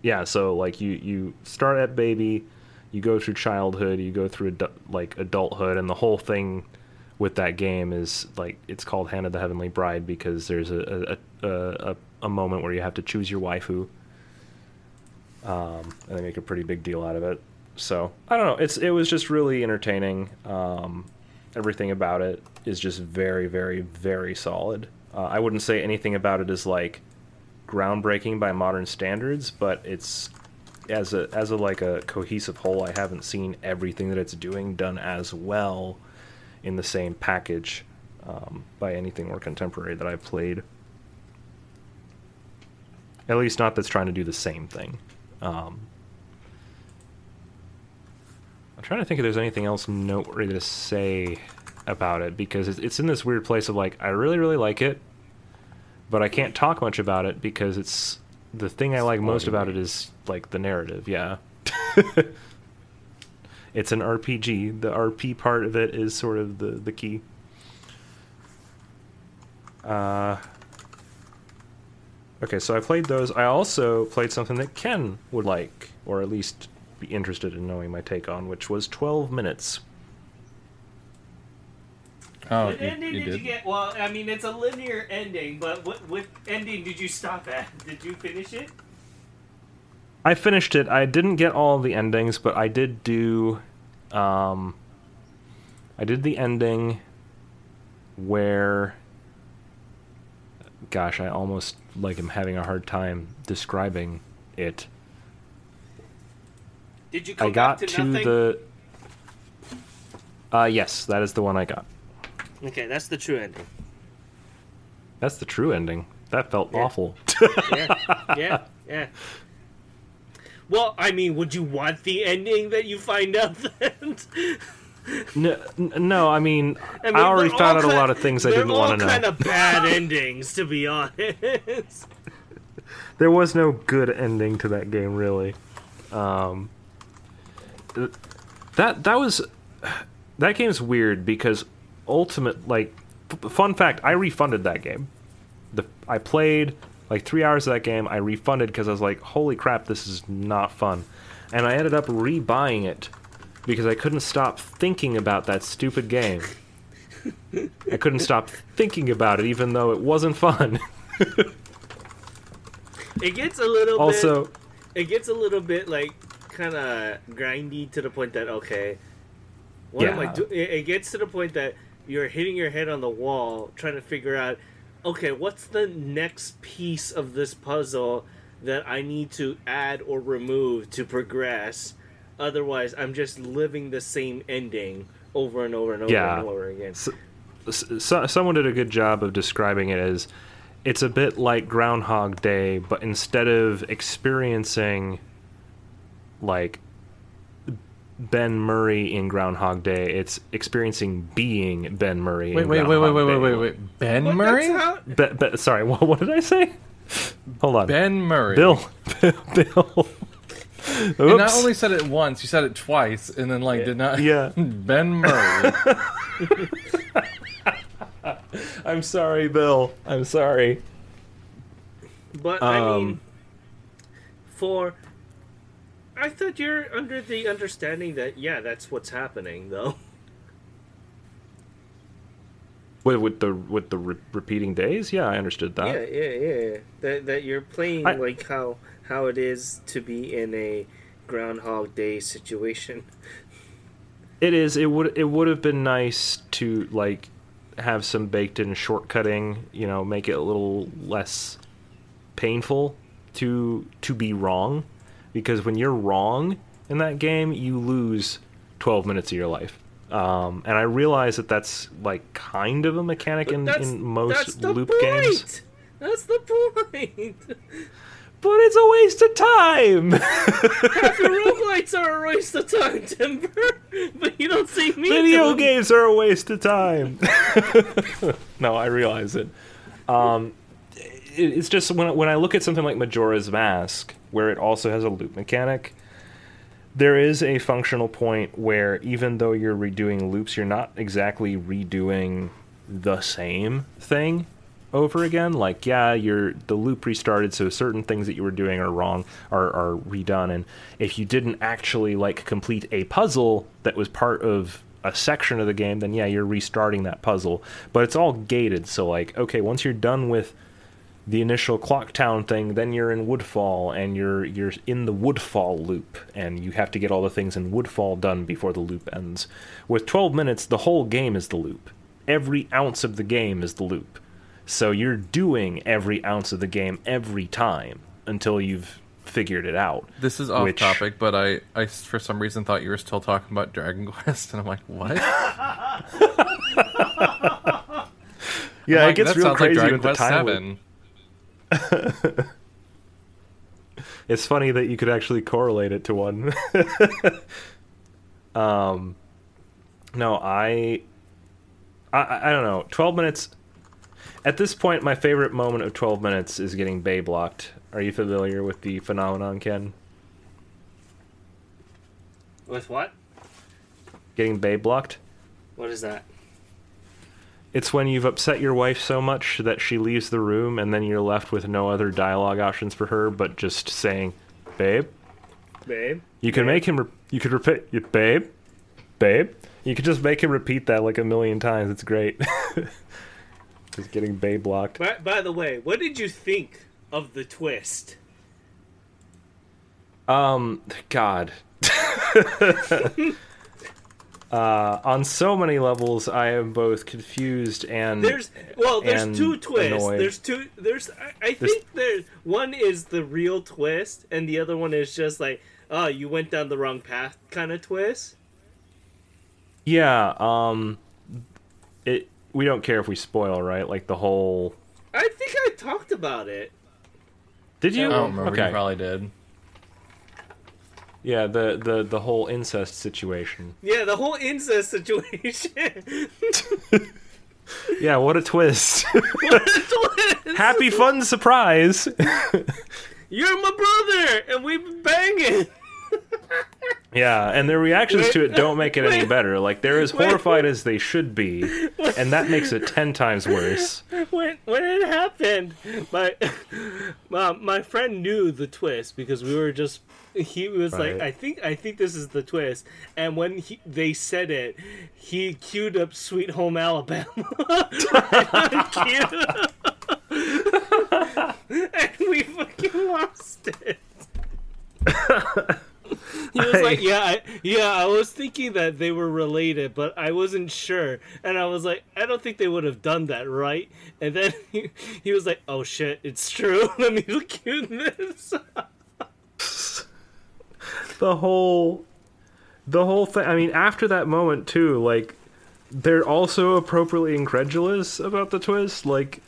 yeah. So like, you you start at baby, you go through childhood, you go through adu- like adulthood, and the whole thing with that game is like it's called Hand of the Heavenly Bride because there's a a. a, a a moment where you have to choose your waifu, um, and they make a pretty big deal out of it. So I don't know. It's it was just really entertaining. Um, everything about it is just very, very, very solid. Uh, I wouldn't say anything about it is like groundbreaking by modern standards, but it's as a as a like a cohesive whole. I haven't seen everything that it's doing done as well in the same package um, by anything more contemporary that I've played. At least not that's trying to do the same thing. Um, I'm trying to think if there's anything else noteworthy to say about it, because it's in this weird place of, like, I really, really like it, but I can't talk much about it because it's the thing I like most about it is, like, the narrative, yeah. It's an R P G. The R P part of it is sort of the, the key. Uh... Okay, so I played those. I also played something that Ken would like, or at least be interested in knowing my take on, which was twelve minutes. Oh, what you, ending you did, did you get? Well, I mean, it's a linear ending, but what, what ending did you stop at? Did you finish it? I finished it. I didn't get all the endings, but I did do... Um, I did the ending where... Gosh, I almost... like I'm having a hard time describing it. Did you come I got back to, to nothing? the uh yes, that is the one I got. Okay, that's the true ending. That's the true ending. That felt yeah. awful. yeah. Yeah. Yeah. Well, I mean, would you want the ending that you find out then? No, no. I mean, I, mean, I already found out a lot of things I didn't want to know. They're all kind of bad endings, to be honest. There was no good ending to that game, really. Um, that that was that game's weird because ultimate, like, f- fun fact, I refunded that game. The I played like three hours of that game. I refunded because I was like, "Holy crap, this is not fun," and I ended up rebuying it. Because I couldn't stop thinking about that stupid game. I couldn't stop thinking about it, even though it wasn't fun. It gets a little also, bit... It gets a little bit, like, kind of grindy to the point that, okay, what yeah. am I doing? It gets to the point that you're hitting your head on the wall, trying to figure out, okay, what's the next piece of this puzzle that I need to add or remove to progress? Otherwise, I'm just living the same ending over and over and over yeah. and over again. So, so, someone did a good job of describing it as it's a bit like Groundhog Day, but instead of experiencing like Ben Murray in Groundhog Day, it's experiencing being Ben Murray. Wait, in wait, wait, wait, wait, wait, wait, wait, Ben what, Murray? How... Be, be, sorry, what, what did I say? Hold on, Ben Murray, Bill, Bill. Oops. You not only said it once, you said it twice, and then, like, yeah. did not... Yeah. Ben Murray. I'm sorry, Bill. I'm sorry. But, um, I mean, for... I thought you're under the understanding that, yeah, that's what's happening, though. With, with the with the re- repeating days? Yeah, I understood that. Yeah, yeah, yeah. That, that you're playing, I... like, how... how it is to be in a Groundhog Day situation. It is. It would it would have been nice to, like, have some baked in shortcutting, you know, make it a little less painful to to be wrong. because when you're wrong in that game, you lose twelve minutes of your life. Um, and I realize that that's like kind of a mechanic in, in most loop point. games. That's the point. But it's a waste of time. Half your roguelites are a waste of time, Timber. But you don't see me. Video games are a waste of time. No, I realize it. Um, it it's just when when I look at something like Majora's Mask, where it also has a loop mechanic, there is a functional point where even though you're redoing loops, you're not exactly redoing the same thing over again. Like, yeah, you're the loop restarted, so certain things that you were doing are wrong are, are redone. And if you didn't actually like complete a puzzle that was part of a section of the game, then yeah, you're restarting that puzzle. But it's all gated, so like, okay, once you're done with the initial clock town thing, then you're in Woodfall, and you're you're in the Woodfall loop, and you have to get all the things in Woodfall done before the loop ends. With twelve minutes, the whole game is the loop. Every ounce of the game is the loop. So you're doing every ounce of the game every time until you've figured it out. This is off which... topic, but I, I, for some reason, thought you were still talking about Dragon Quest, and I'm like, what? Yeah, like, it gets real crazy like with Quest the time. With... It's funny that you could actually correlate it to one. um, no, I, I, I don't know. twelve minutes... At this point, my favorite moment of twelve minutes is getting bay blocked. Are you familiar with the phenomenon, Ken? With what? Getting bay blocked. What is that? It's when you've upset your wife so much that she leaves the room, and then you're left with no other dialogue options for her but just saying, "Babe, babe." You can babe. make him. Re- you could repeat, "Babe, babe." You could just make him repeat that like a million times. It's great. Is getting bay blocked. By, by the way, what did you think of the twist? Um, God. uh, on so many levels, I am both confused and there's well, there's and two twists. Annoyed. There's two. There's I, I there's, think there's one is the real twist, and the other one is just like, oh, you went down the wrong path, kind of twist. Yeah. Um. It. We don't care if we spoil, right? Like the whole. I think I talked about it. Did you? I don't remember. Okay. You probably did. Yeah, the, the, the whole incest situation. Yeah, the whole incest situation. Yeah, what a twist! What a twist! Happy, fun surprise. You're my brother, and we've banging. Yeah, and their reactions wait, to it don't make it wait, any better. Like, they're as horrified wait, as they should be, and that makes it ten times worse. When when it happened, my uh, my friend knew the twist because we were just. He was right. like, I think I think this is the twist. And when he, they said it, he queued up "Sweet Home Alabama." And we fucking lost it. He was like, yeah, I, yeah, I was thinking that they were related, but I wasn't sure. And I was like, I don't think they would have done that, right? And then he, he was like, oh shit, it's true. Let me look at this. The whole, the whole thing. I mean, after that moment too, like, they're also appropriately incredulous about the twist. Like,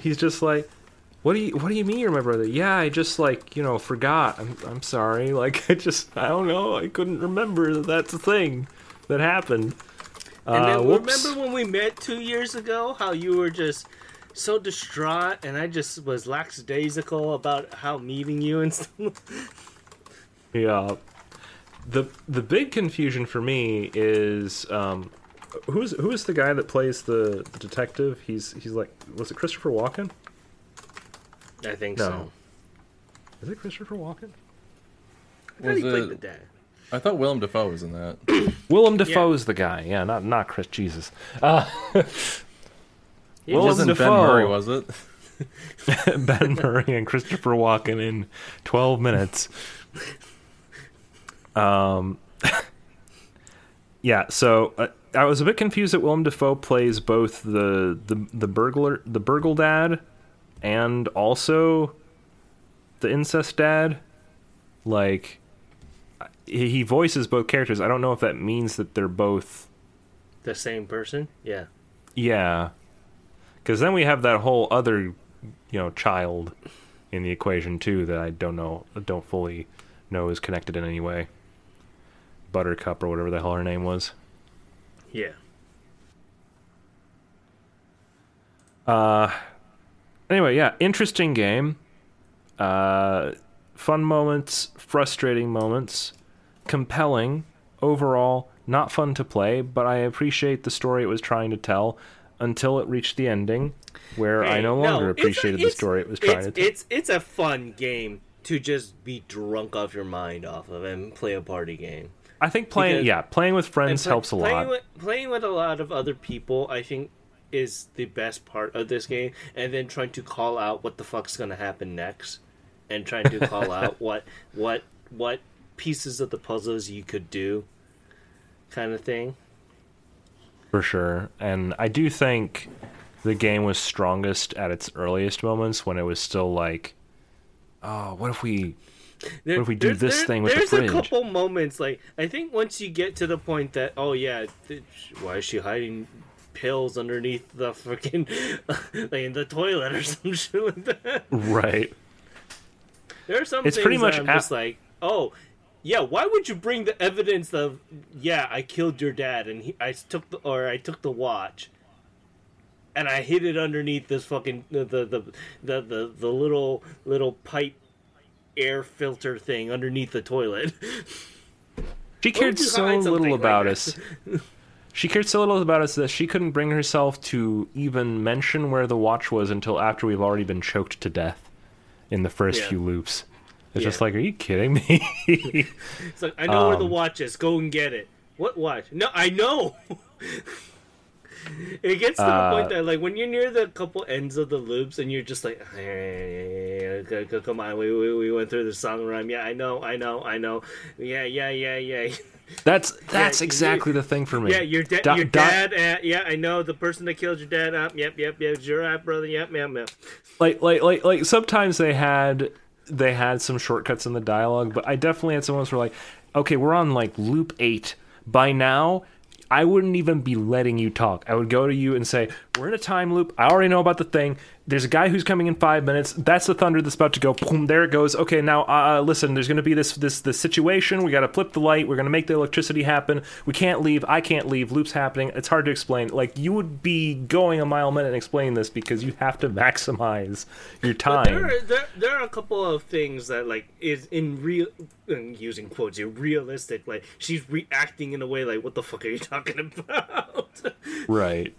he's just like, What do you What do you mean you're my brother? Yeah, I just like you know forgot. I'm I'm sorry. Like I just I don't know. I couldn't remember that that's a thing that happened. And then uh, remember when we met two years ago? How you were just so distraught, and I just was lackadaisical about how meeting you and stuff. Yeah, the the big confusion for me is um, who's who is the guy that plays the, the detective? He's he's like was it Christopher Walken? I think no. so. Is it Christopher Walken? I thought he played the dad. I thought Willem Dafoe was in that. Willem Dafoe yeah. is the guy. Yeah, not not Chris Jesus. Uh, it wasn't Dafoe. Ben Murray, was it? Ben Murray and Christopher Walken in twelve minutes. Um, yeah. So uh, I was a bit confused that Willem Dafoe plays both the the the burglar, the burgle dad. And also the incest dad. Like, he voices both characters. I don't know if that means that they're both the same person. Yeah. Yeah. Because then we have that whole other, you know, child in the equation too that I don't know, don't fully know is connected in any way. Buttercup or whatever the hell her name was. Yeah. Uh, anyway, yeah, interesting game. Uh, fun moments, frustrating moments, compelling overall. Not fun to play, but I appreciate the story it was trying to tell until it reached the ending, where hey, I no longer no, appreciated a, the story it was trying to tell. It's it's a fun game to just be drunk off your mind off of and play a party game. I think playing, because, yeah, playing with friends play, helps a playing lot. With, playing with a lot of other people, I think, is the best part of this game, and then trying to call out what the fuck's going to happen next, and trying to call out what what what pieces of the puzzles you could do, kind of thing. For sure. And I do think the game was strongest at its earliest moments when it was still like, oh, what if we there, what if we do this there, thing with the fridge? There's a couple moments, like, I think once you get to the point that, oh yeah, th- why is she hiding pills underneath the freaking, like, in the toilet or some shit like that. Right. There are some it's things pretty much that I'm at- just like, oh, yeah, why would you bring the evidence of, yeah, I killed your dad and he, I took the, or I took the watch and I hid it underneath this fucking, the, the, the, the, the little, little pipe air filter thing underneath the toilet. She cared so little about like us. She cared so little about us that she couldn't bring herself to even mention where the watch was until after we've already been choked to death in the first yeah. few loops. It's yeah. just like, are you kidding me? It's like, I know um, where the watch is. Go and get it. What watch? No, I know. It gets to uh, the point that, like, when you're near the couple ends of the loops and you're just like, hey, come on, we, we we went through the song rhyme. Yeah, I know, I know, I know. Yeah, yeah, yeah, yeah. That's that's yeah, exactly the thing for me. Yeah, your, da- da- your dad. Da- uh, yeah, I know the person that killed your dad. Uh, yep, yep, yep. It's your right, brother. Yep, yep, yep. Like like like like sometimes they had. They had some shortcuts in the dialogue, but I definitely had some moments where, like, okay, we're on, like, loop eight. By now, I wouldn't even be letting you talk. I would go to you and say, we're in a time loop. I already know about the thing. There's a guy who's coming in five minutes. That's the thunder that's about to go. Boom, there it goes. Okay, now, uh, listen, there's going to be this, this this situation. We got to flip the light. We're going to make the electricity happen. We can't leave. I can't leave. Loop's happening. It's hard to explain. Like, you would be going a mile a minute and explaining this because you have to maximize your time. But there are, there, there are a couple of things that, like, is in real, I'm using quotes here, realistic. Like, she's reacting in a way like, what the fuck are you talking about? Right.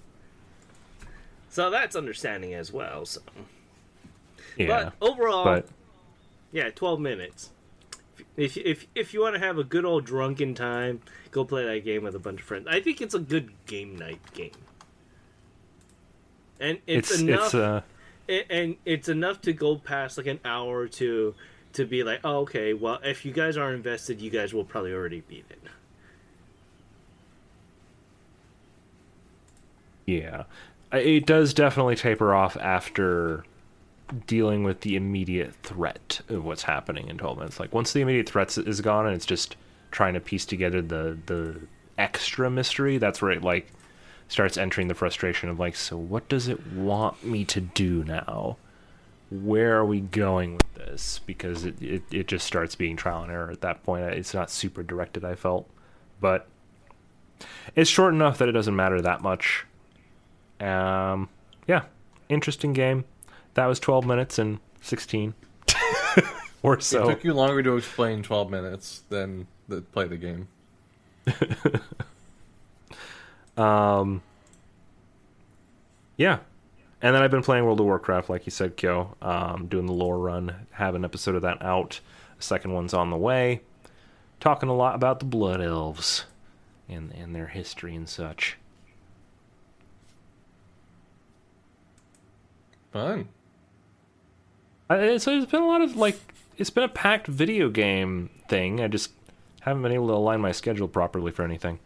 So that's understanding as well. So, yeah, but overall, but... yeah, twelve minutes. If if if you want to have a good old drunken time, go play that game with a bunch of friends. I think it's a good game night game, and it's, it's enough. It's, uh... And it's enough to go past like an hour or two to be like, oh, okay, well, if you guys are invested, you guys will probably already beat it. Yeah. It does definitely taper off after dealing with the immediate threat of what's happening in twelve minutes. Like, once the immediate threat is gone and it's just trying to piece together the the extra mystery, that's where it, like, starts entering the frustration of, like, so what does it want me to do now? Where are we going with this? Because it, it, it just starts being trial and error at that point. It's not super directed, I felt. But it's short enough that it doesn't matter that much. Um, yeah, interesting game. That was twelve minutes and sixteen or so. It took you longer to explain twelve minutes than the, play the game. um, yeah. And then I've been playing World of Warcraft, like you said, Kyo. Um, doing the lore run. Have an episode of that out. A second one's on the way. Talking a lot about the Blood Elves and and their history and such. Fun. I, so it's been a lot of, like, it's been a packed video game thing. I just haven't been able to align my schedule properly for anything.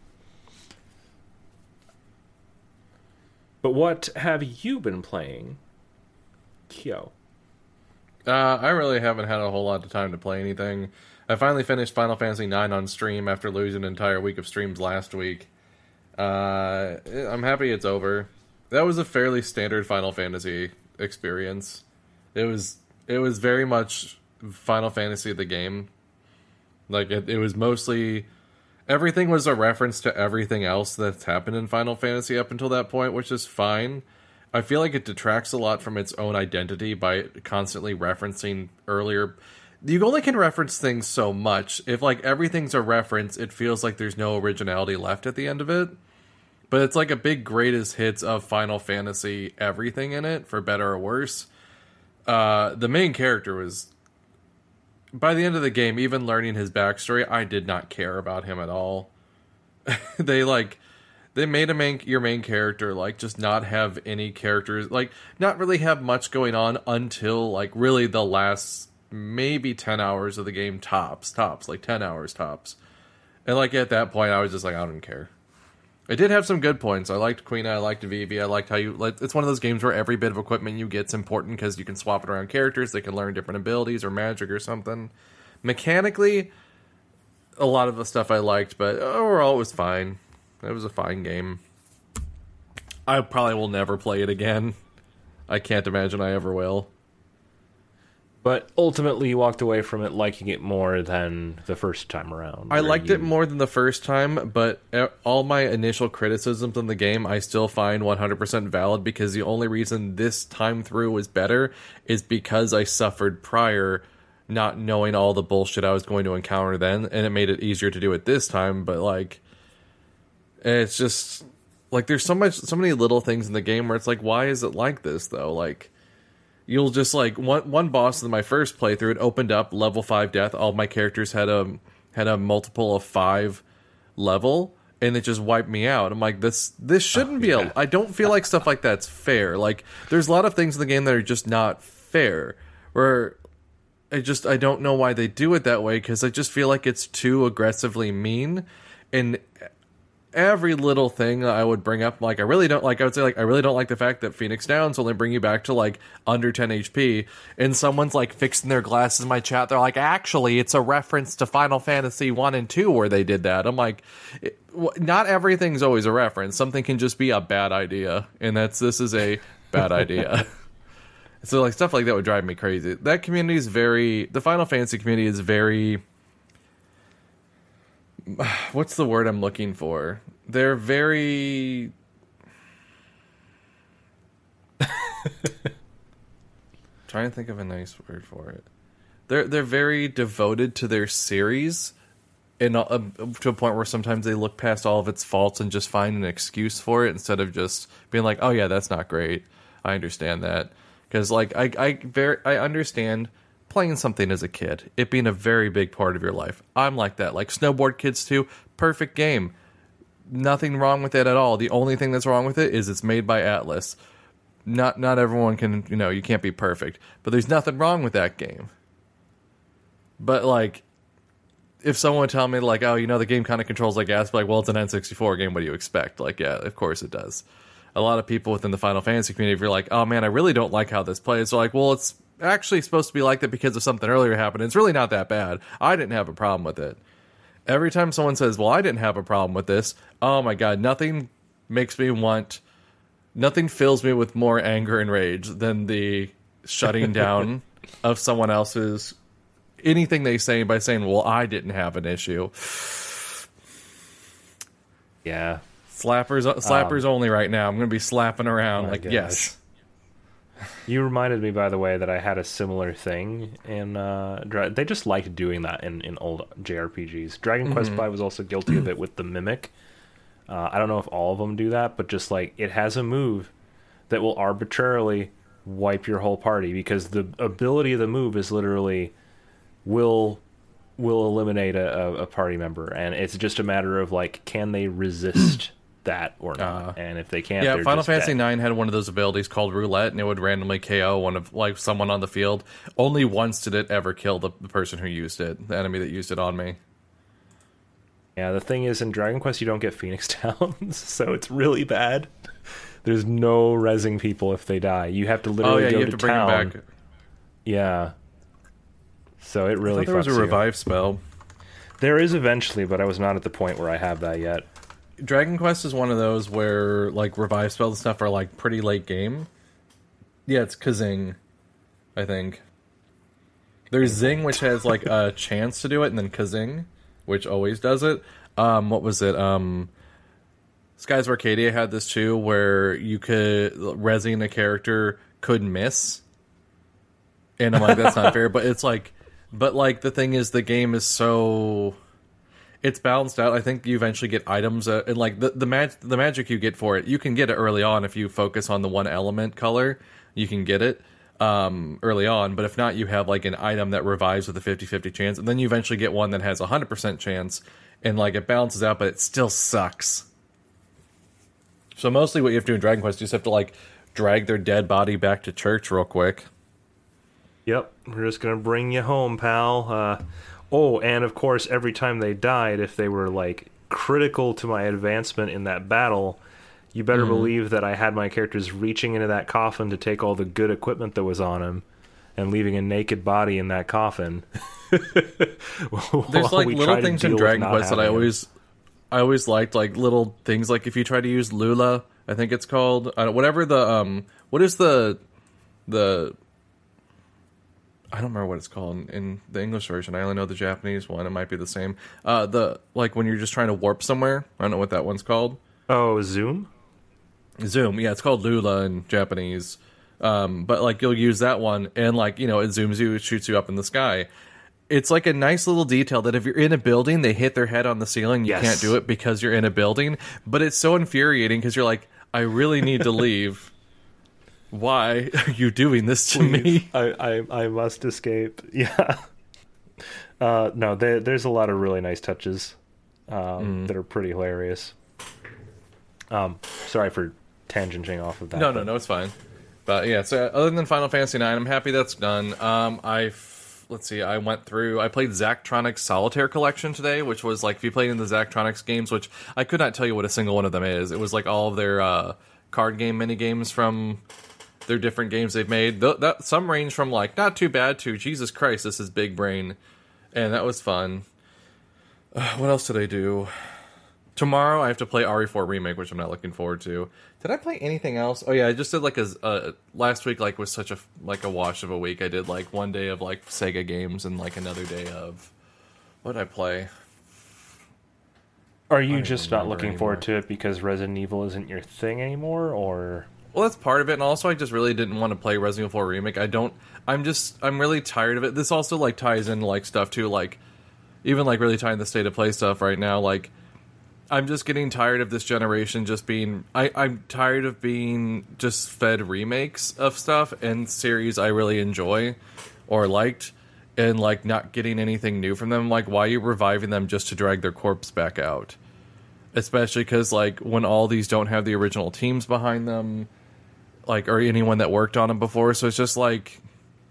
But what have you been playing, Kyo? Uh, I really haven't had a whole lot of time to play anything. I finally finished Final Fantasy nine on stream after losing an entire week of streams last week. Uh, I'm happy it's over. That was a fairly standard Final Fantasy experience. It was it was very much Final Fantasy the game. Like, it, it was mostly... Everything was a reference to everything else that's happened in Final Fantasy up until that point, which is fine. I feel like it detracts a lot from its own identity by constantly referencing earlier... You only can reference things so much. If, like, everything's a reference, it feels like there's no originality left at the end of it. But it's like a big greatest hits of Final Fantasy, everything in it, for better or worse. Uh, the main character was... By the end of the game, even learning his backstory, I did not care about him at all. They, like... They made a main, your main character, like, just not have any characters... Like, not really have much going on until, like, really the last... maybe ten hours of the game tops, tops, like ten hours tops. And like at that point, I was just like, I don't care. It did have some good points. I liked Queen, I liked Vivi, I liked how you, like, it's one of those games where every bit of equipment you get's important because you can swap it around characters, they can learn different abilities or magic or something. Mechanically, a lot of the stuff I liked, but overall it was fine. It was a fine game. I probably will never play it again. I can't imagine I ever will. But ultimately, you walked away from it liking it more than the first time around. I liked you... it more than the first time, but all my initial criticisms on the game I still find one hundred percent valid, because the only reason this time through was better is because I suffered prior, not knowing all the bullshit I was going to encounter then, and it made it easier to do it this time, but, like, it's just, like, there's so much, so many little things in the game where it's like, why is it like this, though? Like... You'll just, like, one one boss in my first playthrough, it opened up, level five death, all my characters had a had a multiple of five level, and it just wiped me out. I'm like, this this shouldn't oh, be, yeah. a, I don't feel like stuff like that's fair. Like, there's a lot of things in the game that are just not fair, where I just, I don't know why they do it that way, because I just feel like it's too aggressively mean, and... Every little thing I would bring up, like, I really don't like, I would say, like, I really don't like the fact that Phoenix Downs only bring you back to, like, under ten H P, and someone's, like, fixing their glasses in my chat. They're like, actually, it's a reference to Final Fantasy one and two where they did that. I'm like, it, w- not everything's always a reference. Something can just be a bad idea, and that's, this is a bad idea. So, like, stuff like that would drive me crazy. That community is very, the Final Fantasy community is very... What's the word I'm looking for? They're very... trying to think of a nice word for it. They're they're very devoted to their series, and uh, to a point where sometimes they look past all of its faults and just find an excuse for it instead of just being like, oh yeah, that's not great. I understand that. Because like I I very I understand... playing something as a kid, it being a very big part of your life. I'm like that. Like, Snowboard Kids two, perfect game. Nothing wrong with it at all. The only thing that's wrong with it is it's made by Atlas. Not not everyone can, you know, you can't be perfect. But there's nothing wrong with that game. But, like, if someone would tell me, like, oh, you know, the game kind of controls like ass, like, well, it's an N sixty-four game, what do you expect? Like, yeah, of course it does. A lot of people within the Final Fantasy community, if you're like, oh, man, I really don't like how this plays, they're like, well, it's actually supposed to be like that because of something earlier happened. It's really not that bad. I didn't have a problem with it. Every time someone says, well, I didn't have a problem with this, oh my god, nothing makes me want... Nothing fills me with more anger and rage than the shutting down of someone else's... anything they say by saying, well, I didn't have an issue. Yeah. Slappers slappers um, only right now. I'm going to be slapping around oh like, gosh. Yes. You reminded me, by the way, that I had a similar thing in uh, Dra- they just liked doing that in, in old J R P Gs. Dragon mm-hmm. Quest V was also guilty of it with the Mimic. Uh, I don't know if all of them do that, but just like it has a move that will arbitrarily wipe your whole party because the ability of the move is literally will will eliminate a, a party member, and it's just a matter of like, can they resist? That or not, uh, and if they can't, yeah. Final Fantasy nine had one of those abilities called Roulette, and it would randomly K O one of like someone on the field. Only once did it ever kill the, the person who used it, the enemy that used it on me. Yeah, the thing is, in Dragon Quest, you don't get Phoenix Downs, so it's really bad. There's no rezzing people if they die. You have to literally oh, yeah, go you have to, to bring town. Them back. Yeah, So it really. I thought there was a revive spell. There is eventually, but I was not at the point where I have that yet. Dragon Quest is one of those where like revive spells and stuff are like pretty late game. Yeah, it's Kazing, I think. There's Zing, which has like a chance to do it, and then Kazing, which always does it. Um, what was it? Um, Skies of Arcadia had this too, where you could resing a character could miss, and I'm like, that's not fair. But it's like, but like the thing is, the game is so it's balanced out. I think you eventually get items, uh, and like the the, mag- the magic you get for it, you can get it early on if you focus on the one element color. You can get it. Um, early on, but if not, you have like an item that revives with a fifty-fifty chance, and then you eventually get one that has a one hundred percent chance, and like it balances out, but it still sucks. So mostly what you have to do in Dragon Quest, you just have to like drag their dead body back to church real quick. Yep, we're just gonna bring you home, pal. Uh, oh, and of course, every time they died, if they were like critical to my advancement in that battle, you better mm. believe that I had my characters reaching into that coffin to take all the good equipment that was on him and leaving a naked body in that coffin. There's like little things in Dragon Quest that I always it. I always liked, like little things like if you try to use Lula, I think it's called, uh, whatever the um what is the the I don't remember what it's called in, in the English version. I only know the Japanese one. It might be the same. Uh, the like when you're just trying to warp somewhere. I don't know what that one's called. Oh, Zoom? Zoom, yeah, it's called Lula in Japanese, um, but like you'll use that one, and like you know, it zooms you, it shoots you up in the sky. It's like a nice little detail that if you're in a building, they hit their head on the ceiling, you yes. can't do it because you're in a building. But it's so infuriating because you're like, I really need to leave. Why are you doing this to Please. me? I, I I must escape. Yeah. Uh, no, they, there's a lot of really nice touches um, mm. that are pretty hilarious. Um, sorry for tangenting off of that. No, no, no, it's fine. But yeah, so other than Final Fantasy nine, I'm happy that's done. Um, I f- let's see, I went through, I played Zachtronics Solitaire Collection today, which was like if you played in the Zachtronics games, which I could not tell you what a single one of them is. It was like all of their uh, card game mini games from their different games they've made. Th- that some range from like not too bad to Jesus Christ, this is big brain, and that was fun. Uh, what else did I do? Tomorrow I have to play R E four Remake, which I'm not looking forward to. Did I play anything else? Oh yeah, I just did like a uh, last week like was such a like a wash of a week. I did like one day of like Sega games and like another day of what did I play? Are you just not looking anymore. forward to it because Resident Evil isn't your thing anymore, or? Well, that's part of it, and also I just really didn't want to play Resident Evil Remake. I don't. I'm just. I'm really tired of it. This also like ties in like stuff too, like even like really tying the state of play stuff right now, like. I'm just getting tired of this generation just being... I, I'm tired of being just fed remakes of stuff and series I really enjoy or liked and, like, not getting anything new from them. Like, why are you reviving them just to drag their corpse back out? Especially because, like, when all these don't have the original teams behind them, like, or anyone that worked on them before. So it's just, like,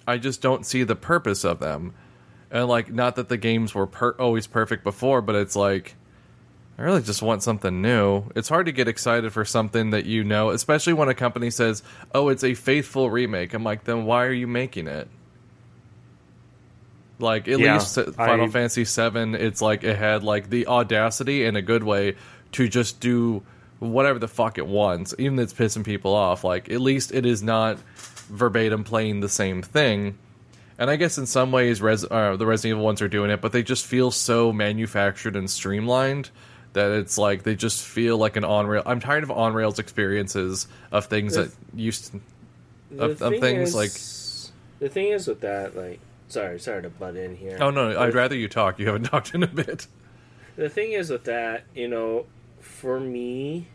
I just don't see the purpose of them. And, like, not that the games were per- always perfect before, but it's, like... I really just want something new. It's hard to get excited for something that you know, especially when a company says, oh, it's a faithful remake. I'm like, then why are you making it? Like, at yeah, least Final I... Fantasy seven, it's like it had like the audacity in a good way to just do whatever the fuck it wants, even if it's pissing people off. Like, at least it is not verbatim playing the same thing. And I guess in some ways Res- uh, the Resident Evil ones are doing it, but they just feel so manufactured and streamlined that it's like they just feel like an on-rail. I'm tired of on-rails experiences of things the, that used to... Of, of things is, like... The thing is with that, like... Sorry, sorry to butt in here. Oh, no, no I'd rather you talk. You haven't talked in a bit. The thing is with that, you know, for me,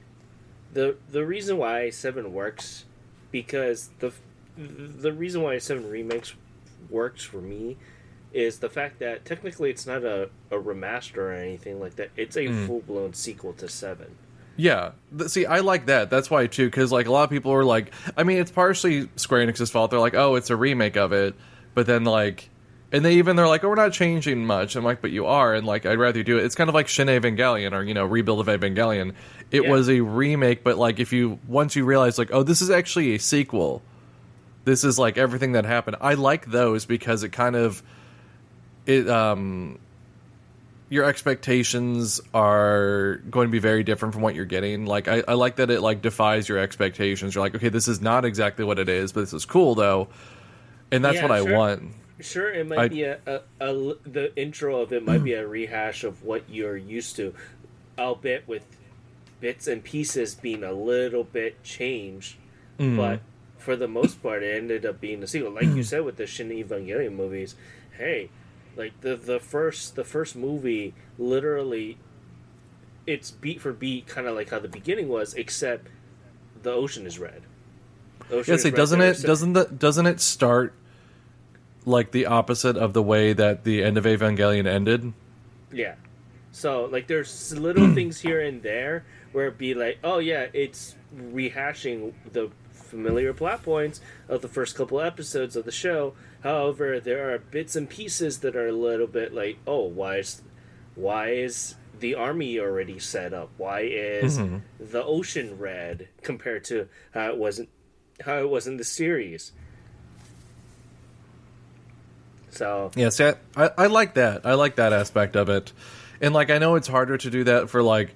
the the reason why seven works, because the the reason why seven remakes works for me is the fact that technically it's not a, a remaster or anything like that. It's a mm. full-blown sequel to seven. Yeah. See, I like that. That's why, too, because like a lot of people are like... I mean, it's partially Square Enix's fault. They're like, oh, it's a remake of it. But then, like... And they even, they're like, oh, we're not changing much. I'm like, but you are. And, like, I'd rather you do it. It's kind of like Shin Evangelion or, you know, Rebuild of Evangelion. It yeah. was a remake, but, like, if you... Once you realize, like, oh, this is actually a sequel. This is, like, everything that happened. I like those because it kind of... it um your expectations are going to be very different from what you're getting. Like I, I like that it like defies your expectations. You're like, okay, this is not exactly what it is, but this is cool though, and that's yeah, what sure. I want. Sure, it might I, be a, a, a the intro of it might be a rehash of what you're used to, albeit with bits and pieces being a little bit changed. Mm. But for the most part, it ended up being a sequel, like you said with the Shin Evangelion movies. Hey, like the the first the first movie, literally, it's beat for beat, kind of like how the beginning was, except the ocean is red. The ocean yeah, is see, red doesn't there, it? So- doesn't the doesn't it start? Like the opposite of the way that the end of Evangelion ended. Yeah. So like there's little things here and there where it'd be like, oh yeah, it's rehashing the familiar plot points of the first couple episodes of the show. However, there are bits and pieces that are a little bit like, oh, why is why is the army already set up? Why is mm-hmm. the ocean red compared to how it wasn't how it was in the series? So yeah, see, I, I, I like that. I like that aspect of it, and like I know it's harder to do that for like,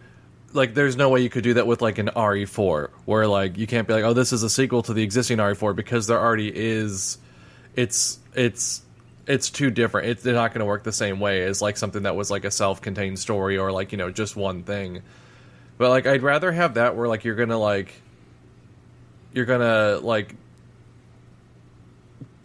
like there's no way you could do that with like an R E four, where like you can't be like, oh, this is a sequel to the existing R E four because there already is. It's it's it's too different. It's, they're not going to work the same way as like something that was like a self-contained story or like you know just one thing. But like I'd rather have that where like you're gonna like you're gonna like.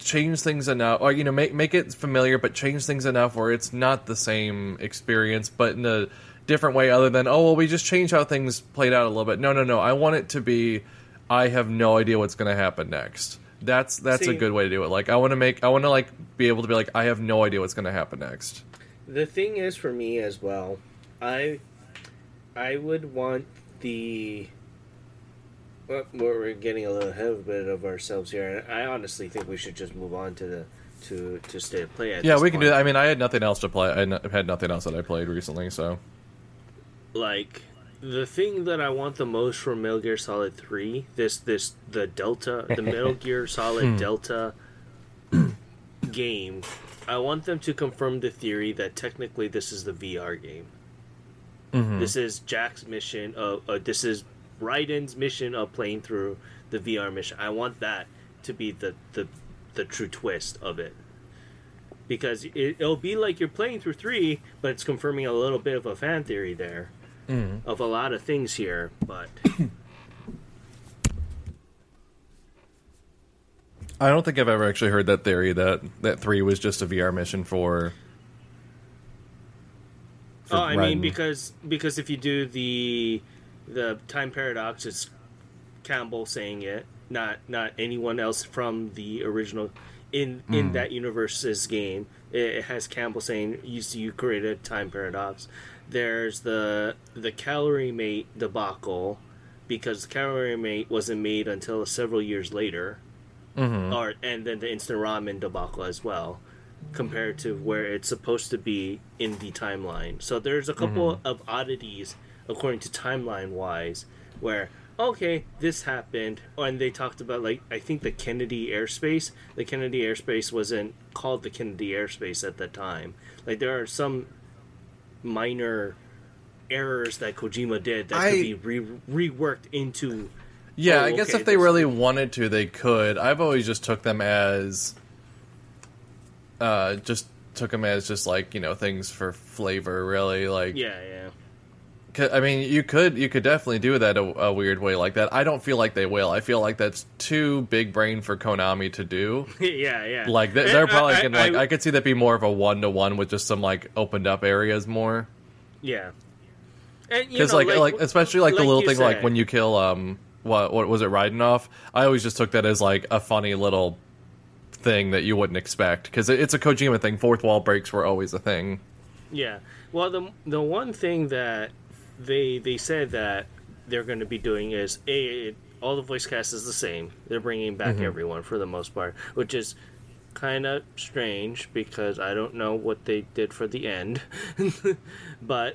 change things enough, or you know, make make it familiar, but change things enough where it's not the same experience, but in a different way. Other than oh well, we just changed how things played out a little bit. No, no, no. I want it to be. I have no idea what's going to happen next. That's that's See, a good way to do it. Like I want to make. I want to like be able to be like I have no idea what's going to happen next. The thing is, for me as well, I I would want the. Well, we're getting a little ahead of a bit of ourselves here, and I honestly think we should just move on to the to, to state of play. At yeah, this we point. can do that. I mean, I had nothing else to play. I no, had nothing else that I played recently, so like the thing that I want the most from Metal Gear Solid three, this this the Delta, the Metal Gear Solid Delta game. I want them to confirm the theory that technically this is the V R game. Mm-hmm. This is Jack's mission. Of, uh, this is. Raiden's mission of playing through the V R mission. I want that to be the the, the true twist of it, because it, it'll be like you're playing through three, but it's confirming a little bit of a fan theory there mm. of a lot of things here. But I don't think I've ever actually heard that theory that that three was just a V R mission for. for oh, I Raiden. mean because because if you do the. The time paradox is Campbell saying it, not not anyone else from the original in mm. in that universe's game. It has Campbell saying, "You see, you created a time paradox." There's the the Calorie Mate debacle, because the Calorie Mate wasn't made until several years later, mm-hmm. or and then the instant ramen debacle as well, compared to where it's supposed to be in the timeline. So there's a couple mm-hmm. of oddities. According to timeline wise, where okay, this happened, and they talked about like I think the Kennedy Airspace. The Kennedy Airspace wasn't called the Kennedy Airspace at that time. Like there are some minor errors that Kojima did that I, could be re- reworked into. Yeah, oh, I guess okay, if they really thing. wanted to, they could. I've always just took them as, uh, just took them as just like you know things for flavor, really. Like yeah, yeah. I mean, you could you could definitely do that a, a weird way like that. I don't feel like they will. I feel like that's too big brain for Konami to do. yeah, yeah. Like they, they're probably I, gonna I, like. I, I could see that be more of a one to one with just some like opened up areas more. Yeah, because like, like like especially like, like the little thing said. Like when you kill um what what was it Raidenoff? I always just took that as like a funny little thing that you wouldn't expect because it, it's a Kojima thing. Fourth wall breaks were always a thing. Yeah. Well, the the one thing that They they said that they're going to be doing is a it, all the voice cast is the same. They're bringing back mm-hmm. everyone for the most part, which is kind of strange because I don't know what they did for the end, but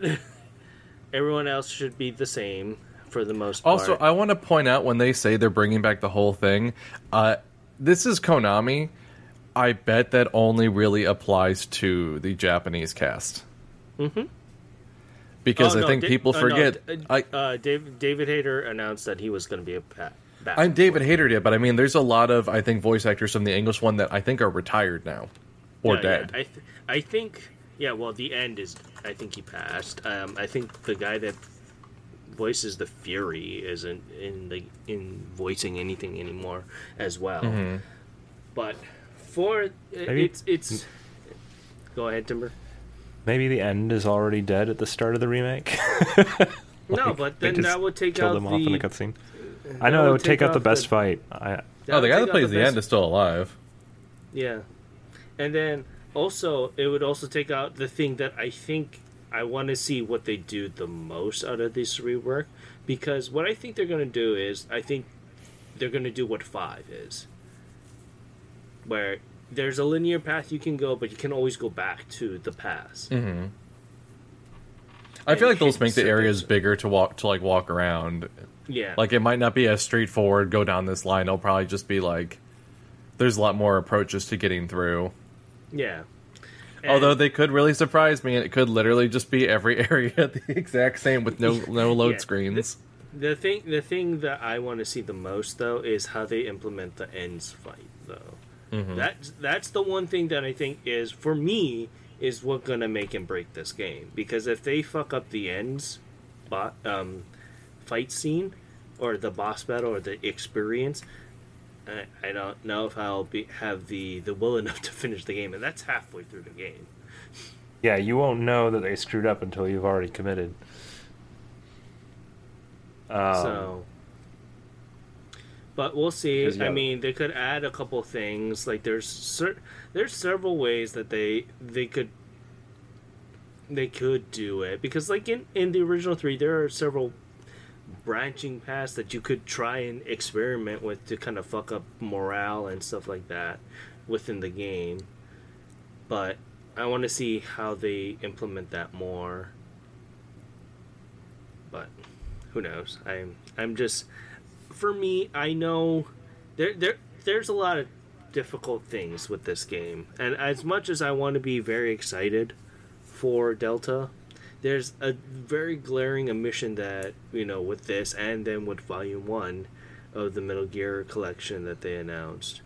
everyone else should be the same for the most part. Also, I want to point out when they say they're bringing back the whole thing, uh, this is Konami. I bet that only really applies to the Japanese cast. Mm-hmm. Because oh, I no, think da- people uh, forget. No, uh, I, uh, Dave, David Hayter announced that he was going to be a pa- back. I'm David Hayter, yeah, but I mean, there's a lot of, I think, voice actors from the English one that I think are retired now. Or yeah, dead. Yeah. I, th- I think, yeah, well, The End is, I think he passed. Um, I think the guy that voices the Fury isn't in the in voicing anything anymore as well. Mm-hmm. But for, maybe, it's, it's... Go ahead, Timber. Maybe The End is already dead at the start of the remake. Like, no, but then that would take out the... Killed him off in the cutscene. I know, it would take out the best the, fight. I, oh, the guy that plays the, the End is still alive. Yeah. And then, also, it would also take out the thing that I think I want to see what they do the most out of this rework. Because what I think they're going to do is, I think they're going to do what five is. Where there's a linear path you can go, but you can always go back to the past. Mm-hmm. I and feel like those make the areas bigger to walk to like walk around. Yeah. Like, it might not be as straightforward, go down this line. It'll probably just be like, there's a lot more approaches to getting through. Yeah. And although they could really surprise me, and it could literally just be every area the exact same with no no load yeah. screens. The, the thing the thing that I want to see the most, though, is how they implement the End's fight, though. Mm-hmm. That's that's the one thing that I think is, for me, is what's going to make and break this game. Because if they fuck up the End's bo- um, fight scene, or the boss battle, or the experience, I, I don't know if I'll be, have the, the will enough to finish the game. And that's halfway through the game. Yeah, you won't know that they screwed up until you've already committed. Um, so... But we'll see. Yeah. I mean, they could add a couple things. Like, there's cer- there's several ways that they they could they could do it, because like in, in the original three, there are several branching paths that you could try and experiment with to kind of fuck up morale and stuff like that within the game. But I want to see how they implement that more. But who knows? I'm I'm just. For me, I know there there there's a lot of difficult things with this game. And as much as I want to be very excited for Delta, there's a very glaring omission that, you know, with this and then with Volume one of the Metal Gear collection that they announced,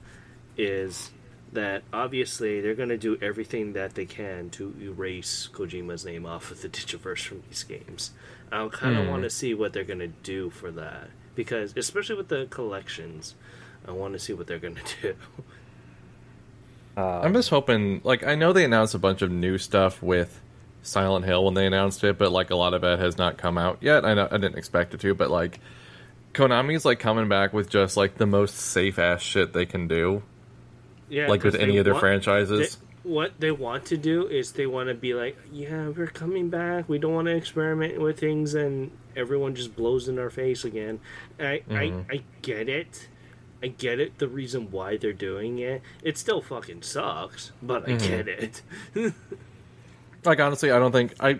is that obviously they're going to do everything that they can to erase Kojima's name off of the Digiverse from these games. I kind of mm. want to see what they're going to do for that. Because, especially with the collections, I want to see what they're going to do. Um, I'm just hoping... Like, I know they announced a bunch of new stuff with Silent Hill when they announced it, but, like, a lot of it has not come out yet. I know, I didn't expect it to, but, like, Konami's, like, coming back with just, like, the most safe-ass shit they can do. Yeah, like, with any of their franchises. They, what they want to do is they want to be like, yeah, we're coming back. We don't want to experiment with things and... everyone just blows in our face again. I, mm-hmm. I I get it. I get it, the reason why they're doing it. It still fucking sucks, but I mm-hmm. get it. Like, honestly, I don't think... I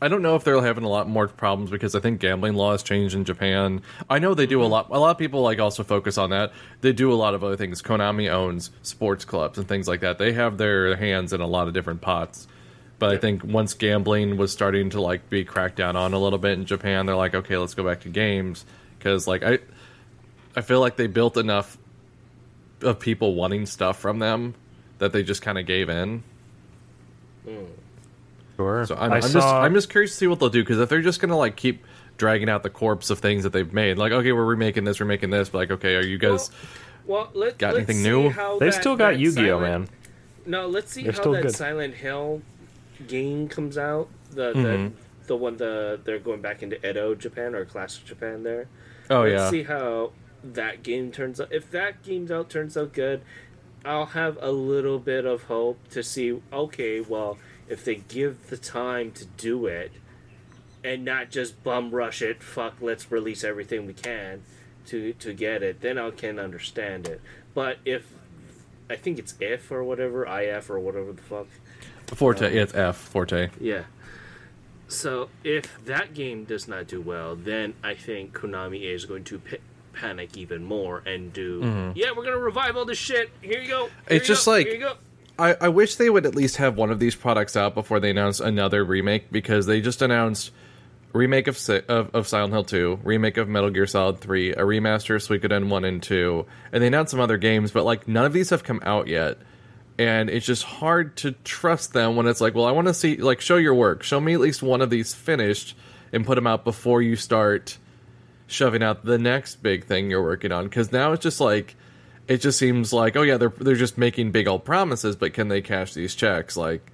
I don't know if they're having a lot more problems, because I think gambling laws changed in Japan. I know they do mm-hmm. a lot... A lot of people, like, also focus on that. They do a lot of other things. Konami owns sports clubs and things like that. They have their hands in a lot of different pots. But I think once gambling was starting to like be cracked down on a little bit in Japan, they're like, okay, let's go back to games, because like I, I feel like they built enough of people wanting stuff from them that they just kind of gave in. Sure. So I'm, I'm saw... just I'm just curious to see what they'll do, because if they're just gonna like keep dragging out the corpse of things that they've made, like okay, we're remaking this, we're making this, but like okay, are you guys well, well, let, got let's anything new? They've that, still got Yu-Gi-Oh, silent... man. No, let's see they're how that good. Silent Hill game comes out, the mm-hmm. the, the one the they're going back into Edo Japan or classic Japan there. Oh Let's yeah. see how that game turns out. If that game out turns out good, I'll have a little bit of hope to see. Okay, well, if they give the time to do it, and not just bum rush it. Fuck, let's release everything we can to to get it. Then I can understand it. But if I think it's if or whatever if or whatever the fuck. Forte, um, yeah, it's F, Forte. Yeah. So, if that game does not do well, then I think Konami is going to p- panic even more and do, mm-hmm. yeah, we're going to revive all this shit. Here you go. Here it's you just go, like, here you go. I, I wish they would at least have one of these products out before they announce another remake, because they just announced remake of of, of Silent Hill two, remake of Metal Gear Solid three, a remaster of Suikoden one and two, and they announced some other games, but like none of these have come out yet. And it's just hard to trust them when it's like, well, I want to see, like, show your work. Show me at least one of these finished and put them out before you start shoving out the next big thing you're working on. Because now it's just like, it just seems like, oh, yeah, they're they're just making big old promises, but can they cash these checks? Like,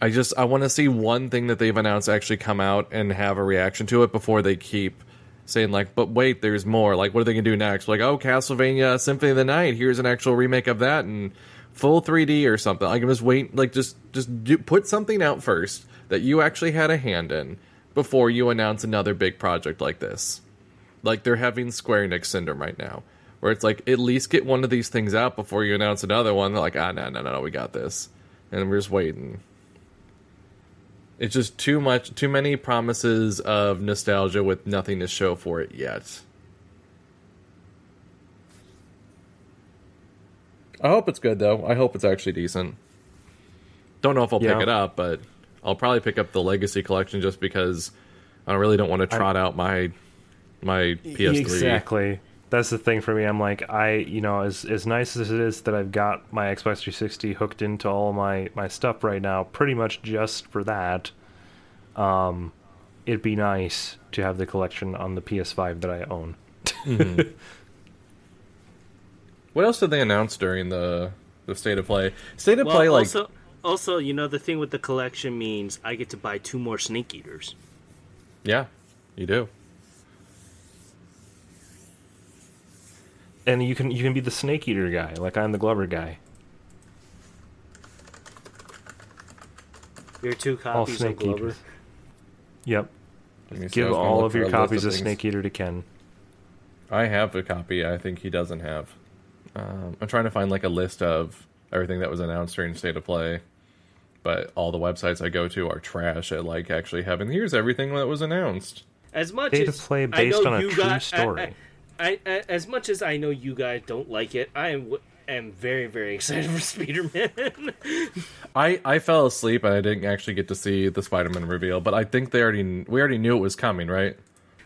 I just, I want to see one thing that they've announced actually come out and have a reaction to it before they keep saying, like, but wait, there's more. Like, what are they going to do next? Like, oh, Castlevania Symphony of the Night, here's an actual remake of that, and full three D or something. Like, I'm just wait, like, just just do, put something out first that you actually had a hand in before you announce another big project like this. Like, they're having Square Enix syndrome right now, where it's like, at least get one of these things out before you announce another one. They're like, ah, no, no, no, no, we got this. And we're just waiting. It's just too much, too many promises of nostalgia with nothing to show for it yet. I hope it's good, though. I hope it's actually decent. Don't know if I'll yeah. pick it up, but I'll probably pick up the Legacy Collection just because I really don't want to trot I, out my my P S three. Exactly. That's the thing for me. I'm like, I, you know, as as nice as it is that I've got my Xbox three sixty hooked into all my, my stuff right now, pretty much just for that, um, it'd be nice to have the collection on the P S five that I own. Mm-hmm. What else did they announce during the, the State of Play? State of well, Play, like... Also, also, you know, the thing with the collection means I get to buy two more Snake Eaters. Yeah, you do. And you can you can be the Snake Eater guy, like I'm the Glover guy. Your two copies of Glover? Eaters. Yep. Give all of your copies of, of Snake Eater to Ken. I have a copy I think he doesn't have. Um, I'm trying to find like a list of everything that was announced during State of Play, but all the websites I go to are trash at like actually having here's everything that was announced. As much State as of Play based on a true guys, story. I, I, I, as much as I know you guys don't like it, I am, am very very excited for Spider-Man. I I fell asleep and I didn't actually get to see the Spider-Man reveal, but I think they already we already knew it was coming, right?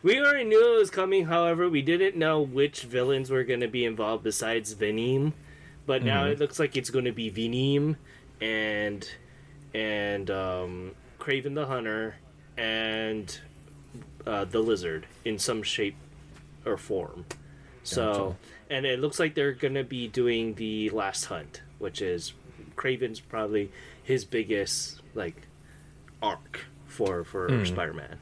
We already knew it was coming, however, we didn't know which villains were going to be involved besides Venom. But now mm-hmm. it looks like it's going to be Venom and and um, Kraven the Hunter and uh, the Lizard in some shape or form. So, gotcha. And it looks like they're going to be doing the Last Hunt, which is Kraven's probably his biggest like arc for, for mm. Spider-Man.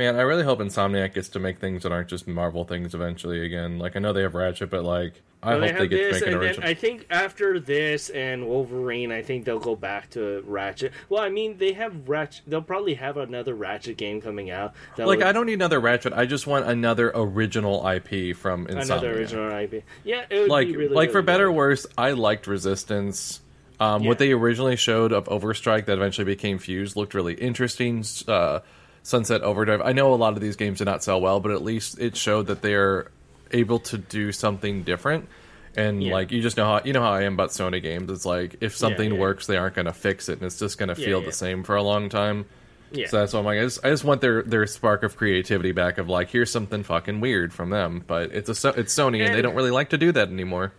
Man, I really hope Insomniac gets to make things that aren't just Marvel things eventually again. Like, I know they have Ratchet, but, like, I well, hope they, they get this, to make an original. I think after this and Wolverine, I think they'll go back to Ratchet. Well, I mean, they have Ratchet. They'll probably have another Ratchet game coming out. Like, would... I don't need another Ratchet. I just want another original I P from Insomniac. Another original I P. Yeah, it would like, be really Like, really for better good. or worse, I liked Resistance. Um, yeah. What they originally showed of Overstrike that eventually became Fuse looked really interesting. Uh... Sunset Overdrive. I know a lot of these games did not sell well, but at least it showed that they're able to do something different. And yeah. like you just know how you know how I am about Sony games. It's like if something yeah, yeah. works, they aren't going to fix it, and it's just going to feel yeah, yeah. the same for a long time. Yeah. So that's why I'm like, I just, I just want their, their spark of creativity back. Of like, here's something fucking weird from them, but it's a it's Sony, and, and they don't really like to do that anymore.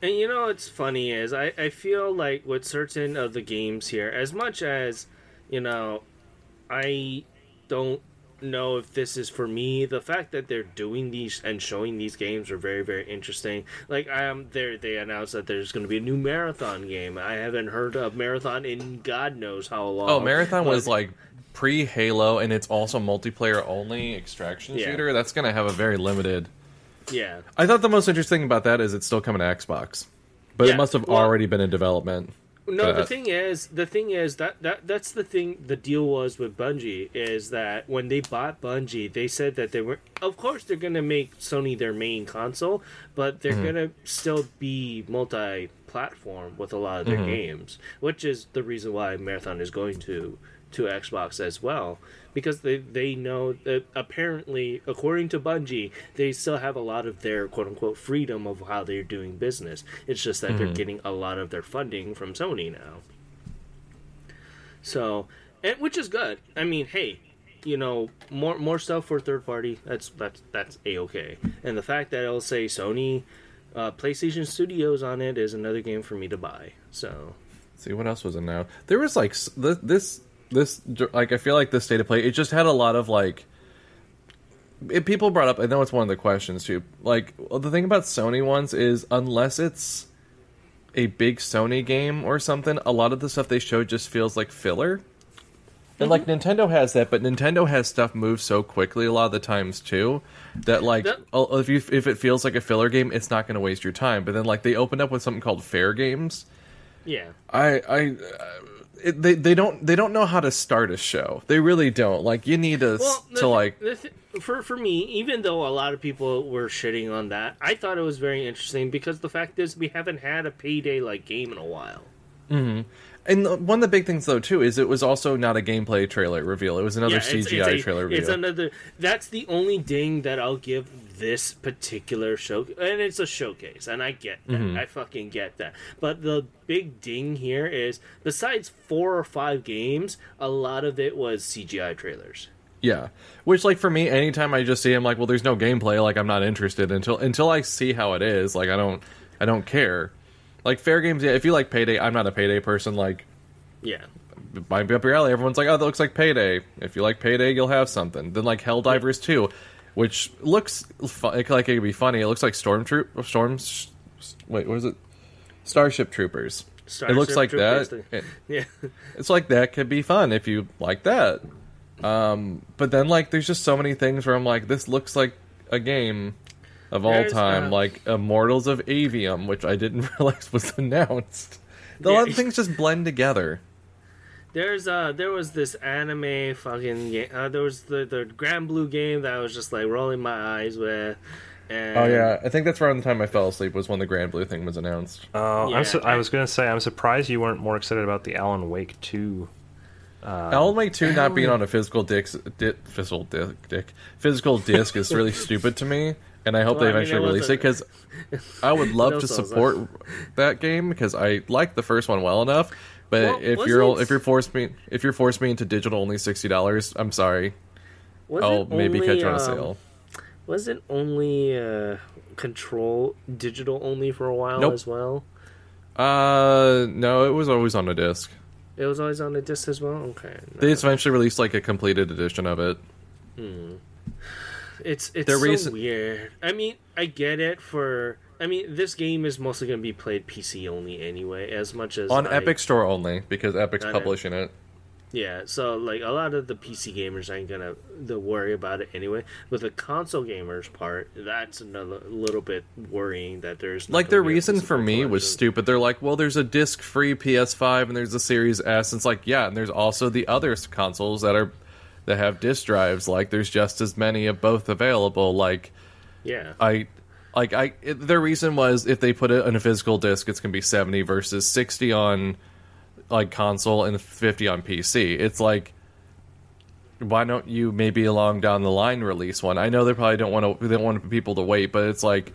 And you know what's funny is I, I feel like with certain of the games here, as much as you know, I. don't know if this is for me. The fact that they're doing these and showing these games are very, very interesting. Like, um, they they announced that there's going to be a new Marathon game. I haven't heard of Marathon in God knows how long. Oh, Marathon but, was like pre-Halo, and it's also multiplayer only extraction yeah. shooter. That's going to have a very limited. Yeah. I thought the most interesting about that is it's still coming to Xbox, but yeah. it must have well, already been in development. No, the thing is, the thing is that, that that's the thing. The deal was with Bungie is that when they bought Bungie, they said that they were, of course, they're gonna make Sony their main console, but they're mm-hmm. gonna still be multi-platform platform with a lot of their mm-hmm. games, which is the reason why Marathon is going to to Xbox as well, because they, they know that apparently, according to Bungie, they still have a lot of their quote-unquote freedom of how they're doing business. It's just that mm-hmm. they're getting a lot of their funding from Sony now. So, and, which is good. I mean, hey, you know, more more stuff for third party, that's that's that's a-okay. And the fact that it'll say Sony uh, PlayStation Studios on it is another game for me to buy. So, see, what else was in now? There was like this... This, like, I feel like this state of play, it just had a lot of, like, it, people brought up, I know it's one of the questions, too, like, the thing about Sony ones is, unless it's a big Sony game or something, a lot of the stuff they showed just feels like filler. Mm-hmm. And, like, Nintendo has that, but Nintendo has stuff move so quickly a lot of the times, too, that, like, that- if you if it feels like a filler game, it's not going to waste your time. But then, like, they opened up with something called Fair Games. Yeah. I... I, I It, they they don't they don't know how to start a show. They really don't. Like, you need to well, to like th- for for me. Even though a lot of people were shitting on that, I thought it was very interesting because the fact is we haven't had a payday like game in a while. Mm-hmm. And the, one of the big things though too is it was also not a gameplay trailer reveal. It was another yeah, it's, C G I it's a, trailer reveal. It's another. That's the only ding that I'll give this particular show, and it's a showcase, and I get that. Mm-hmm. I fucking get that. But the big ding here is, besides four or five games, a lot of it was C G I trailers. Yeah, which, like, for me, anytime I just see, I'm like, well, there's no gameplay. Like, I'm not interested until until I see how it is. Like, I don't, I don't care. Like, Fair Games, yeah, if you like Payday, I'm not a Payday person, like... Yeah. By up your alley, everyone's like, oh, that looks like Payday. If you like Payday, you'll have something. Then, like, Helldivers two, which looks fu- like it could be funny. It looks like Storm Troop... Storm... Wait, what is it? Starship Troopers. Starship it looks like Troopers that. It, yeah. It's like, that could be fun if you like that. Um, but then, like, there's just so many things where I'm like, this looks like a game... Of all There's, time, um, like Immortals of Avium, which I didn't realize was announced. A lot of things just blend together. There's uh, there was this anime fucking game. Uh, there was the the Grand Blue game that I was just like rolling my eyes with. And... Oh yeah, I think that's around the time I fell asleep was when the Grand Blue thing was announced. Oh, yeah, I'm su- I was gonna say I'm surprised you weren't more excited about the Alan Wake two. Um, Alan Wake two not being on a physical disc, di- physical di- dick, physical disc is really stupid to me. And I hope well, they eventually I mean, release it, because I would love no to support like... that game, because I like the first one well enough. But well, if you're it... if you're forced me if you're forced me into digital only sixty dollars, I'm sorry. Was I'll only, maybe catch um, on a sale. Was it only uh, Control digital only for a while nope. as well? Uh, no, it was always on a disc. It was always on a disc as well. Okay. No. They eventually released like a completed edition of it. Hmm. It's it's so reason- weird. I mean, I get it for... I mean, this game is mostly going to be played P C only anyway, as much as... On I, Epic Store only, because Epic's publishing it. it. Yeah, so, like, a lot of the P C gamers ain't going to worry about it anyway. But the console gamers part, that's another little bit worrying that there's... Like, their reason for me collection. was stupid. They're like, well, there's a disc-free P S five, and there's a Series S, and it's like, yeah, and there's also the other consoles that are... that have disk drives, like, there's just as many of both available, like... Yeah. I... Like, I... It, their reason was, if they put it on a physical disc, it's gonna be seventy versus sixty on, like, console and fifty on P C. It's like... Why don't you maybe along down the line release one? I know they probably don't want to... They don't want people to wait, but it's like...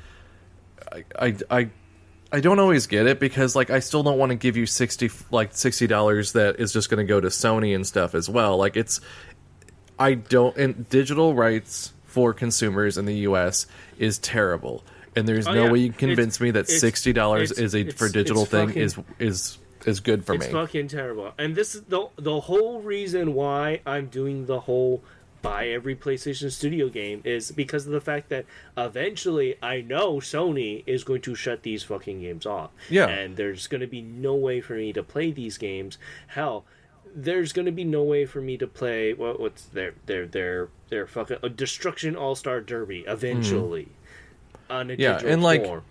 I... I... I, I don't always get it, because, like, I still don't want to give you sixty... Like, sixty dollars that is just gonna go to Sony and stuff as well. Like, it's... I don't, and digital rights for consumers in the U S is terrible, and there's oh, no yeah. way you can convince it's, me that sixty dollars is a for digital thing fucking, is is is good for it's me. It's fucking terrible, and this is the the whole reason why I'm doing the whole buy every PlayStation Studio game is because of the fact that eventually I know Sony is going to shut these fucking games off. Yeah, and there's going to be no way for me to play these games. Hell. There's going to be no way for me to play what, what's their their their their fucking uh, Destruction All-Star Derby eventually mm. on a yeah, digital and like, form.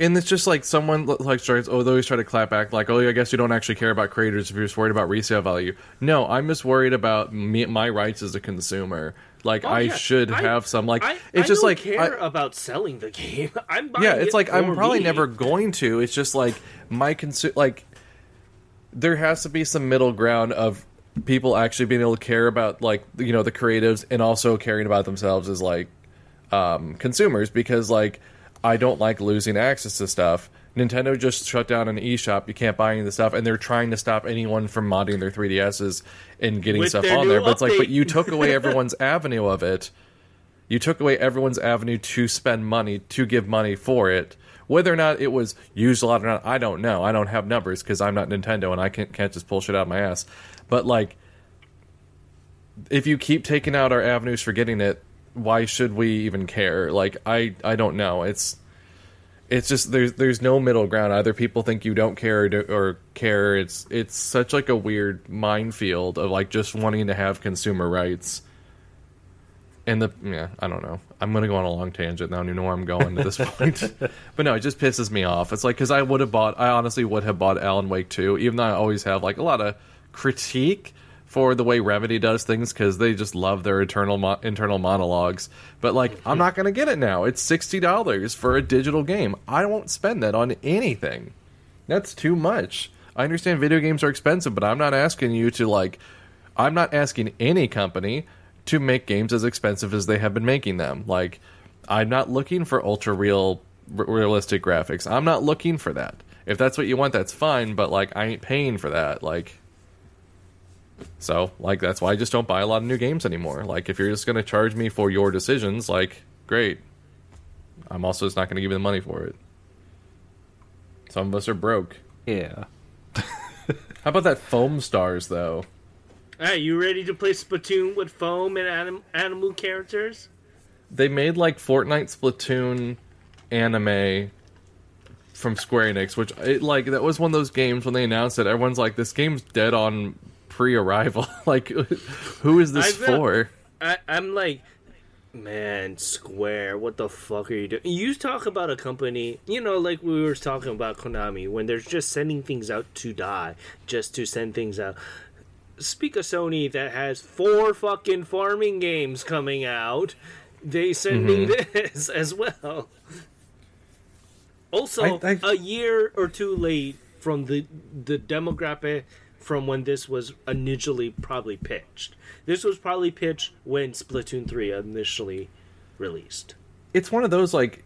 And it's just like someone like starts, oh, they always try to clap back, like, oh, I guess you don't actually care about creators if you're just worried about resale value. No, I'm just worried about me, my rights as a consumer. Like, oh, I yeah. should I, have some. Like, I, it's I just don't like care I, about selling the game. I'm buying yeah. It's it like for I'm probably me. never going to. It's just like my consu- Like, there has to be some middle ground of people actually being able to care about, like, you know, the creatives and also caring about themselves as like um, consumers, because like. I don't like losing access to stuff. Nintendo just shut down an eShop. You can't buy any of the stuff. And they're trying to stop anyone from modding their three D S's and getting With stuff on there. Update. But it's like, but you took away everyone's avenue of it. You took away everyone's avenue to spend money, to give money for it. Whether or not it was used a lot or not, I don't know. I don't have numbers because I'm not Nintendo and I can't, can't just pull shit out of my ass. But like, if you keep taking out our avenues for getting it, why should we even care? Like, I, I don't know. It's it's just there's there's no middle ground. Either people think you don't care or, do, or care. It's it's such like a weird minefield of like just wanting to have consumer rights. And the yeah, I don't know. I'm gonna go on a long tangent now. I don't even know where I'm going at this point. But no, it just pisses me off. It's like because I would have bought. I honestly would have bought Alan Wake two, even though I always have like a lot of critique for the way Remedy does things, because they just love their internal mo- internal monologues. But, like, I'm not going to get it now. It's sixty dollars for a digital game. I won't spend that on anything. That's too much. I understand video games are expensive, but I'm not asking you to, like... I'm not asking any company to make games as expensive as they have been making them. Like, I'm not looking for ultra-real, r- realistic graphics. I'm not looking for that. If that's what you want, that's fine, but, like, I ain't paying for that. Like... So, like, that's why I just don't buy a lot of new games anymore. Like, if you're just going to charge me for your decisions, like, great. I'm also just not going to give you the money for it. Some of us are broke. Yeah. How about that Foam Stars, though? Hey, you ready to play Splatoon with foam and anim- animal characters? They made, like, Fortnite Splatoon anime... from Square Enix, which, it, like, that was one of those games when they announced it. Everyone's like, this game's dead on... pre-arrival. Like, who is this I feel, for? I, I'm like, man, Square, what the fuck are you doing? You talk about a company, you know, like we were talking about Konami, when they're just sending things out to die, just to send things out. Speak of Sony that has four fucking farming games coming out, they sending mm-hmm. this as well. Also, I, I... a year or two late from the, the demographic from when this was initially probably pitched. This was probably pitched when Splatoon three initially released. It's one of those, like,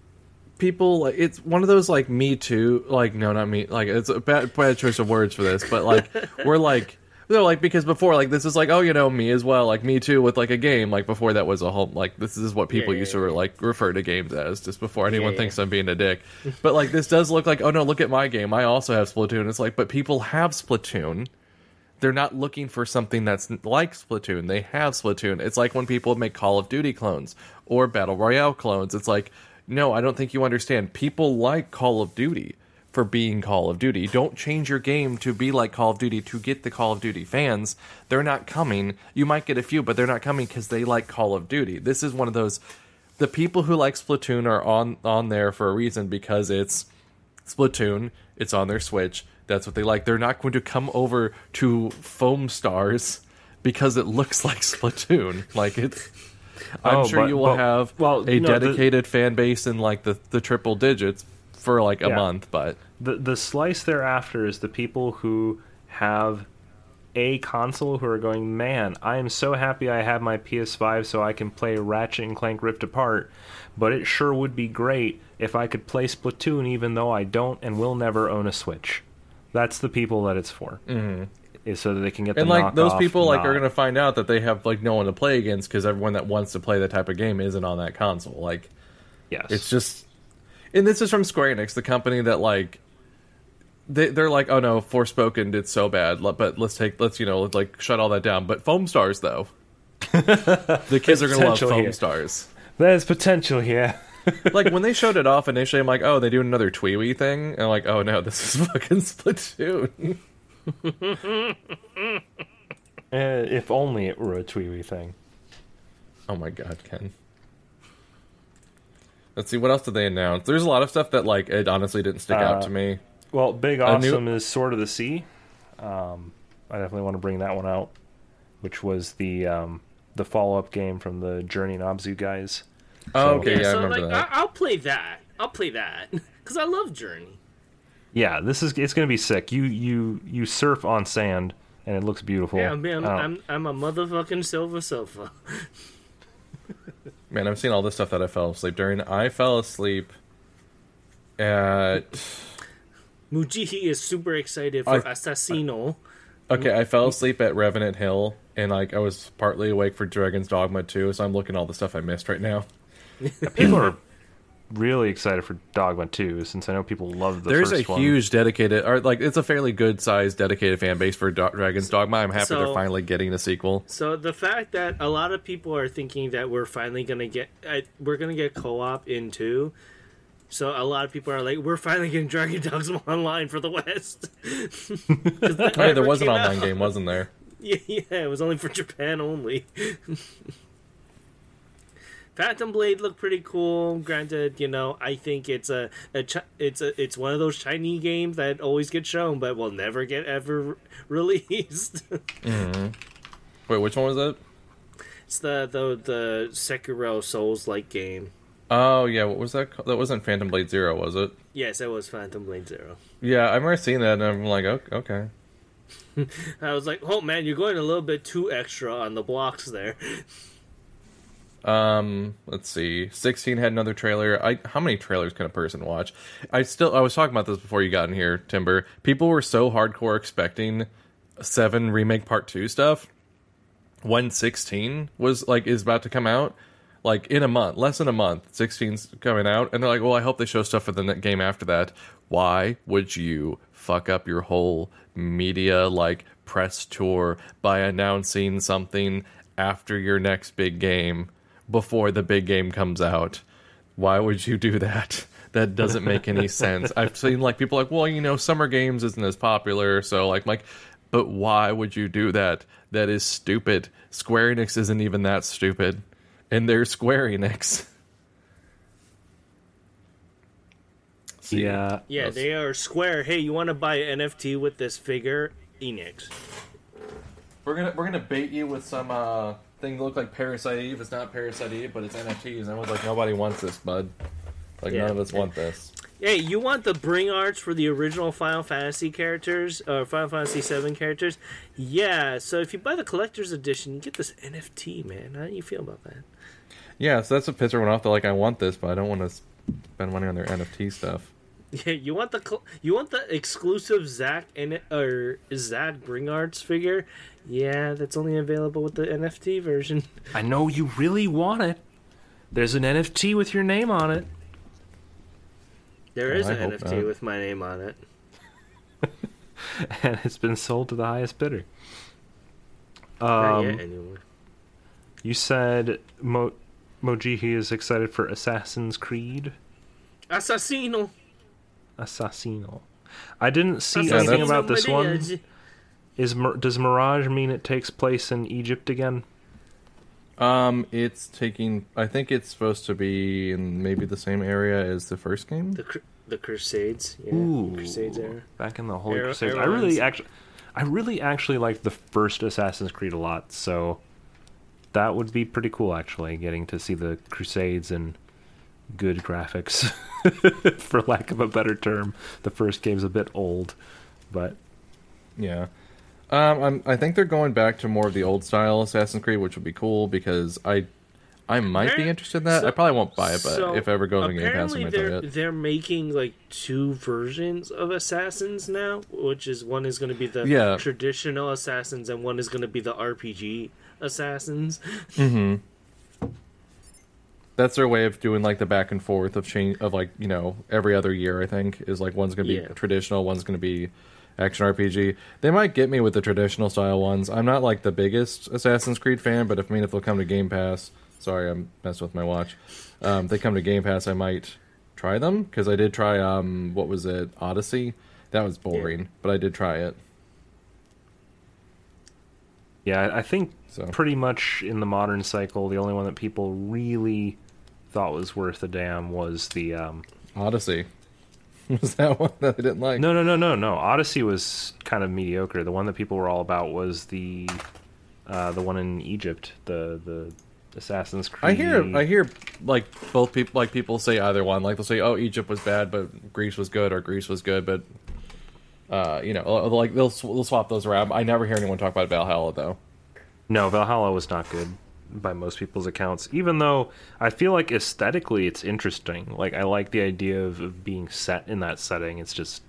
people... It's one of those, like, Me Too... Like, no, not me... Like, it's a bad, bad choice of words for this, but, like, we're, like... They're, like, because before, like, this is, like, oh, you know, me as well. Like, Me Too with, like, a game. Like, before that was a whole... Like, this is what people yeah, used yeah, to, yeah. like, refer to games as, just before anyone yeah, thinks yeah. I'm being a dick. But, like, this does look like, oh, no, look at my game. I also have Splatoon. It's like, but people have Splatoon... They're not looking for something that's like Splatoon. They have Splatoon. It's like when people make Call of Duty clones or Battle Royale clones. It's like, no, I don't think you understand. People like Call of Duty for being Call of Duty. Don't change your game to be like Call of Duty to get the Call of Duty fans. They're not coming. You might get a few, but they're not coming because they like Call of Duty. This is one of those... The people who like Splatoon are on, on there for a reason, because it's Splatoon. It's on their Switch. That's what they like. They're not going to come over to Foam Stars because it looks like Splatoon. Like, it's... I'm oh, sure but, you will well, have well, a no, dedicated the, fan base in, like, the, the triple digits for, like, a yeah. month, but... The, the slice thereafter is the people who have a console who are going, man, I am so happy I have my P S five so I can play Ratchet and Clank Rift Apart, but it sure would be great if I could play Splatoon even though I don't and will never own a Switch. That's the people that it's for, mm-hmm. is so that they can get the knockoff. And, like, those people, like, are going to find out that they have, like, no one to play against because everyone that wants to play that type of game isn't on that console. Like, yes, it's just... And this is from Square Enix, the company that, like, they, they're like, oh, no, Forspoken did so bad, but let's take, let's, you know, like, shut all that down. But Foam Stars, though. The kids are going to love Foam here. Stars. There's potential here. Like, when they showed it off initially, I'm like, oh, they do another Tweewee thing? And I'm like, oh, no, this is fucking Splatoon. uh, if only it were a Tweewee thing. Oh, my God, Ken. Let's see, what else did they announce? There's a lot of stuff that, like, it honestly didn't stick uh, out to me. Well, Big Awesome new... is Sword of the Sea. Um, I definitely want to bring that one out, which was the um, the follow-up game from the Journey and Obzu guys. Oh, so, okay, yeah, yeah so I remember like, that. I- I'll play that. I'll play that, because I love Journey. Yeah, this is it's going to be sick. You you you surf on sand, and it looks beautiful. Yeah, man, I'm, I'm, I'm a motherfucking silver sofa. Man, I'm seeing all this stuff that I fell asleep during. I fell asleep at... Mujihi is super excited for I, Assassino. I, okay, I fell asleep at Revenant Hill, and like I was partly awake for Dragon's Dogma two, so I'm looking at all the stuff I missed right now. People are really excited for Dogma two, since I know people love the There's first one. There's a huge dedicated... or like It's a fairly good-sized dedicated fan base for Do- Dragon's Dogma. I'm happy so, they're finally getting a sequel. So the fact that a lot of people are thinking that we're finally going to get... Uh, we're going to get co-op in two... So a lot of people are like, we're finally getting Dragon Dogma Online for the West. Oh, yeah, there was an online out. game, wasn't there? Yeah, yeah, it was only for Japan only. Phantom Blade looked pretty cool. Granted, you know, I think it's a, a chi- it's a, it's one of those Chinese games that always gets shown, but will never get ever released. Mm-hmm. Wait, which one was that? It's the the the Sekiro Souls-like game. Oh, yeah, what was that called? That wasn't Phantom Blade Zero, was it? Yes, it was Phantom Blade Zero. Yeah, I remember seeing that, and I'm like, okay. I was like, oh, man, you're going a little bit too extra on the blocks there. Um, let's see. sixteen had another trailer. I How many trailers can a person watch? I still, I was talking about this before you got in here, Timber. People were so hardcore expecting seven Remake Part two stuff when sixteen was, like, is about to come out. Like, in a month, less than a month, sixteen's coming out, and they're like, well, I hope they show stuff for the next game after that. Why would you fuck up your whole media, like, press tour by announcing something after your next big game, before the big game comes out? Why would you do that? That doesn't make any sense. I've seen, like, people like, well, you know, summer games isn't as popular, so, like, like, but why would you do that? That is stupid. Square Enix isn't even that stupid. And they're Square Enix. Yeah. Yeah, they are Square. Hey, you want to buy an N F T with this figure? Enix. We're gonna we're gonna bait you with some uh, thing that look like Parasite Eve. It's not Parasite Eve, but it's N F Ts. And everyone's like, nobody wants this, bud. Like yeah. none of us want this. Hey, you want the bring arts for the original Final Fantasy characters, or Final Fantasy seven characters? Yeah, so if you buy the collector's edition, you get this N F T, man. How do you feel about that? Yeah, so that's what pisser went off. They're like, I want this, but I don't want to spend money on their N F T stuff. Yeah, you want the cl- you want the exclusive Zack and or Zack Bring Arts figure? Yeah, that's only available with the N F T version. I know you really want it. There's an N F T with your name on it. There well, is an N F T not. with my name on it. And it's been sold to the highest bidder. Um, Not yet anymore. You said Mo- Mojihi is excited for Assassin's Creed? Assassino. Assassino. I didn't see Assassino. anything about this one. Is Does Mirage mean it takes place in Egypt again? Um, it's taking. I think it's supposed to be in maybe the same area as the first game. The cr- the Crusades, yeah. Ooh, Crusades era. Back in the Holy Air- Crusades. Airlines. I really actually, I really actually liked the first Assassin's Creed a lot. So that would be pretty cool, actually, getting to see the Crusades and good graphics, for lack of a better term. The first game's a bit old, but yeah. Um, I'm, I think they're going back to more of the old style Assassin's Creed, which would be cool because I, I might apparently, be interested in that. So, I probably won't buy it, but so if I ever goes to Game Pass, I might they're, it. They're making like two versions of Assassins now, which is one is going to be the yeah. traditional Assassins and one is going to be the R P G Assassins. Mm-hmm. That's their way of doing like the back and forth of change of like you know every other year. I think is like one's going to be yeah. traditional, one's going to be action R P G. They might get me with the traditional style ones. I'm not like the biggest Assassin's Creed fan, but if I mean if they'll come to Game Pass, sorry, I'm messing with my watch. Um, if they come to Game Pass, I might try them because I did try um, what was it, Odyssey? That was boring, yeah. but I did try it. Yeah, I think so. Pretty much in the modern cycle, the only one that people really thought was worth a damn was the um, Odyssey. Was that one that I didn't like? No, no, no, no, no. Odyssey was kind of mediocre. The one that people were all about was the uh, the one in Egypt, the the Assassin's Creed. I hear, I hear, like both people, like people say either one. Like they'll say, "Oh, Egypt was bad, but Greece was good," or "Greece was good," but uh, you know, like they'll they'll swap those around. I never hear anyone talk about Valhalla though. No, Valhalla was not good by most people's accounts, even though I feel like aesthetically it's interesting. Like I like the idea of, of being set in that setting. It's just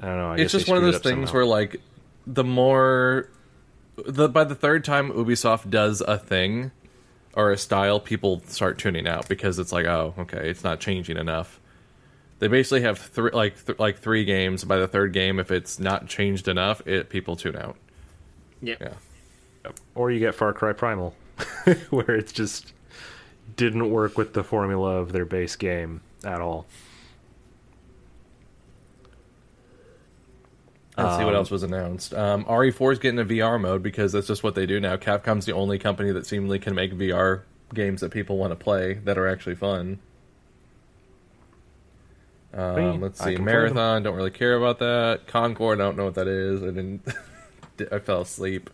I don't know. I it's guess just one of those things somehow. Where like the more the by the third time Ubisoft does a thing or a style, people start tuning out because it's like, oh, okay, it's not changing enough. They basically have three like th- like three games. By the third game, if it's not changed enough, it people tune out. Yep. Yeah. Or you get Far Cry Primal, where it just didn't work with the formula of their base game at all. Let's um, see what else was announced. Um, R E four is getting a V R mode because that's just what they do now. Capcom's the only company that seemingly can make V R games that people want to play that are actually fun. Um, let's see. Marathon, don't really care about that. Concord, I don't know what that is. I didn't. I fell asleep.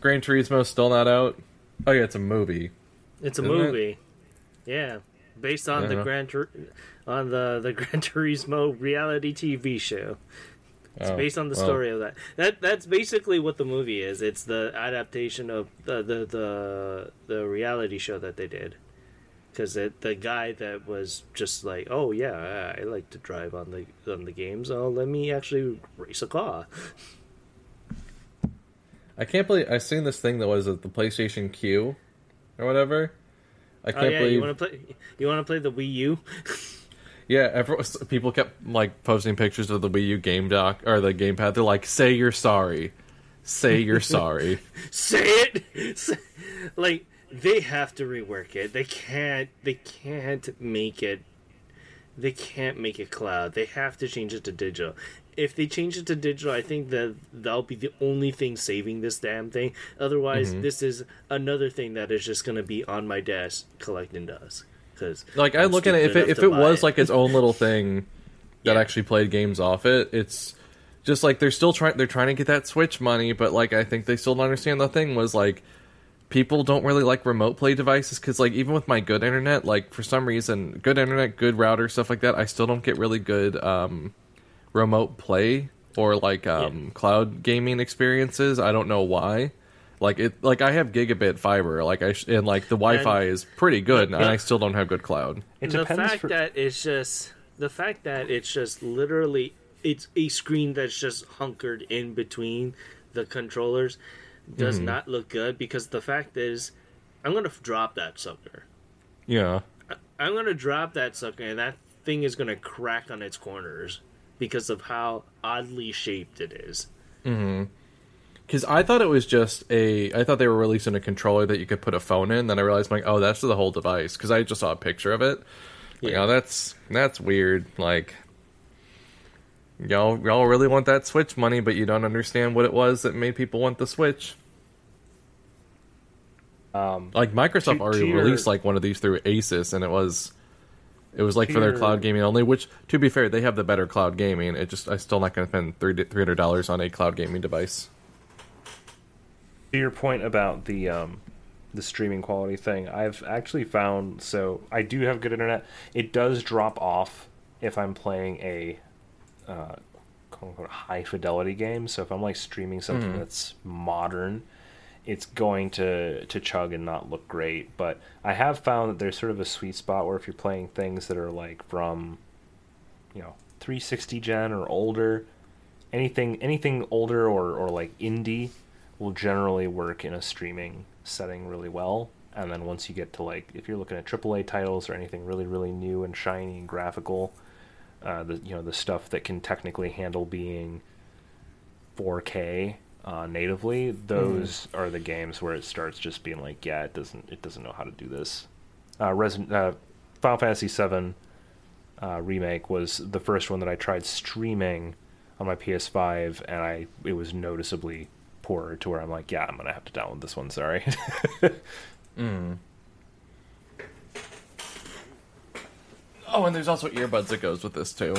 Gran Turismo still not out. Oh yeah, it's a movie. It's a movie. It? Yeah, based on the know. Gran Tur- on the, the Gran Turismo reality T V show. It's oh, based on the well. story of that. That that's basically what the movie is. It's the adaptation of the the the, the reality show that they did. Because the guy that was just like, oh yeah, I like to drive on the on the games. Oh, let me actually race a car. I can't believe I seen this thing that was at the PlayStation Q or whatever. I can't oh, yeah, believe you want to play. You want to play the Wii U? Yeah, everyone, people kept like posting pictures of the Wii U game dock or the gamepad. They're like, "Say you're sorry, say you're sorry, say it." Say, like they have to rework it. They can't. They can't make it. They can't make it cloud. They have to change it to digital. If they change it to digital, I think that that'll be the only thing saving this damn thing. Otherwise, mm-hmm. this is another thing that is just going to be on my desk collecting dust. Because like I'm I look at it, if it if it was it. like its own little thing that yeah. actually played games off it, it's just like they're still trying. They're trying to get that Switch money, but like I think they still don't understand the thing was like people don't really like remote play devices because like even with my good internet, like for some reason, good internet, good router, stuff like that, I still don't get really good. Um, remote play or like um yeah. cloud gaming experiences. I don't know why. Like it like I have gigabit fiber like I sh- and like the Wi-Fi and, is pretty good and, and I still don't have good cloud. It the fact for- that it's just the fact that it's just literally it's a screen that's just hunkered in between the controllers does mm. not look good because the fact is I'm going to drop that sucker. Yeah. I- I'm going to drop that sucker and that thing is going to crack on its corners. Because of how oddly shaped it is. Mm-hmm. Because I thought it was just a... I thought they were releasing a controller that you could put a phone in. Then I realized, I'm like, oh, that's the whole device. Because I just saw a picture of it. Yeah. Like, oh, that's that's weird. Like, y'all, y'all really want that Switch money, but you don't understand what it was that made people want the Switch. Um, like, Microsoft to, already to released your... like one of these through Asus, and it was... It was like for their cloud gaming only, which, to be fair, they have the better cloud gaming. It just I'm still not going to spend three hundred dollars on a cloud gaming device. To your point about the um, the streaming quality thing, I've actually found... So, I do have good internet. It does drop off if I'm playing a uh, quote-unquote high-fidelity game. So, if I'm like streaming something mm-hmm. that's modern... it's going to, to chug and not look great. But I have found that there's sort of a sweet spot where if you're playing things that are like from, you know, three sixty gen or older, anything anything older or, or like indie will generally work in a streaming setting really well. And then once you get to like, if you're looking at triple A titles or anything really, really new and shiny and graphical, uh, the you know, the stuff that can technically handle being four K, Uh, natively, those mm. are the games where it starts just being like, yeah, it doesn't, it doesn't know how to do this. Uh, Res- uh, Final Fantasy seven uh, remake was the first one that I tried streaming on my P S five, and I it was noticeably poorer to where I'm like, yeah, I'm gonna have to download this one. Sorry. mm. Oh, and there's also earbuds that goes with this too.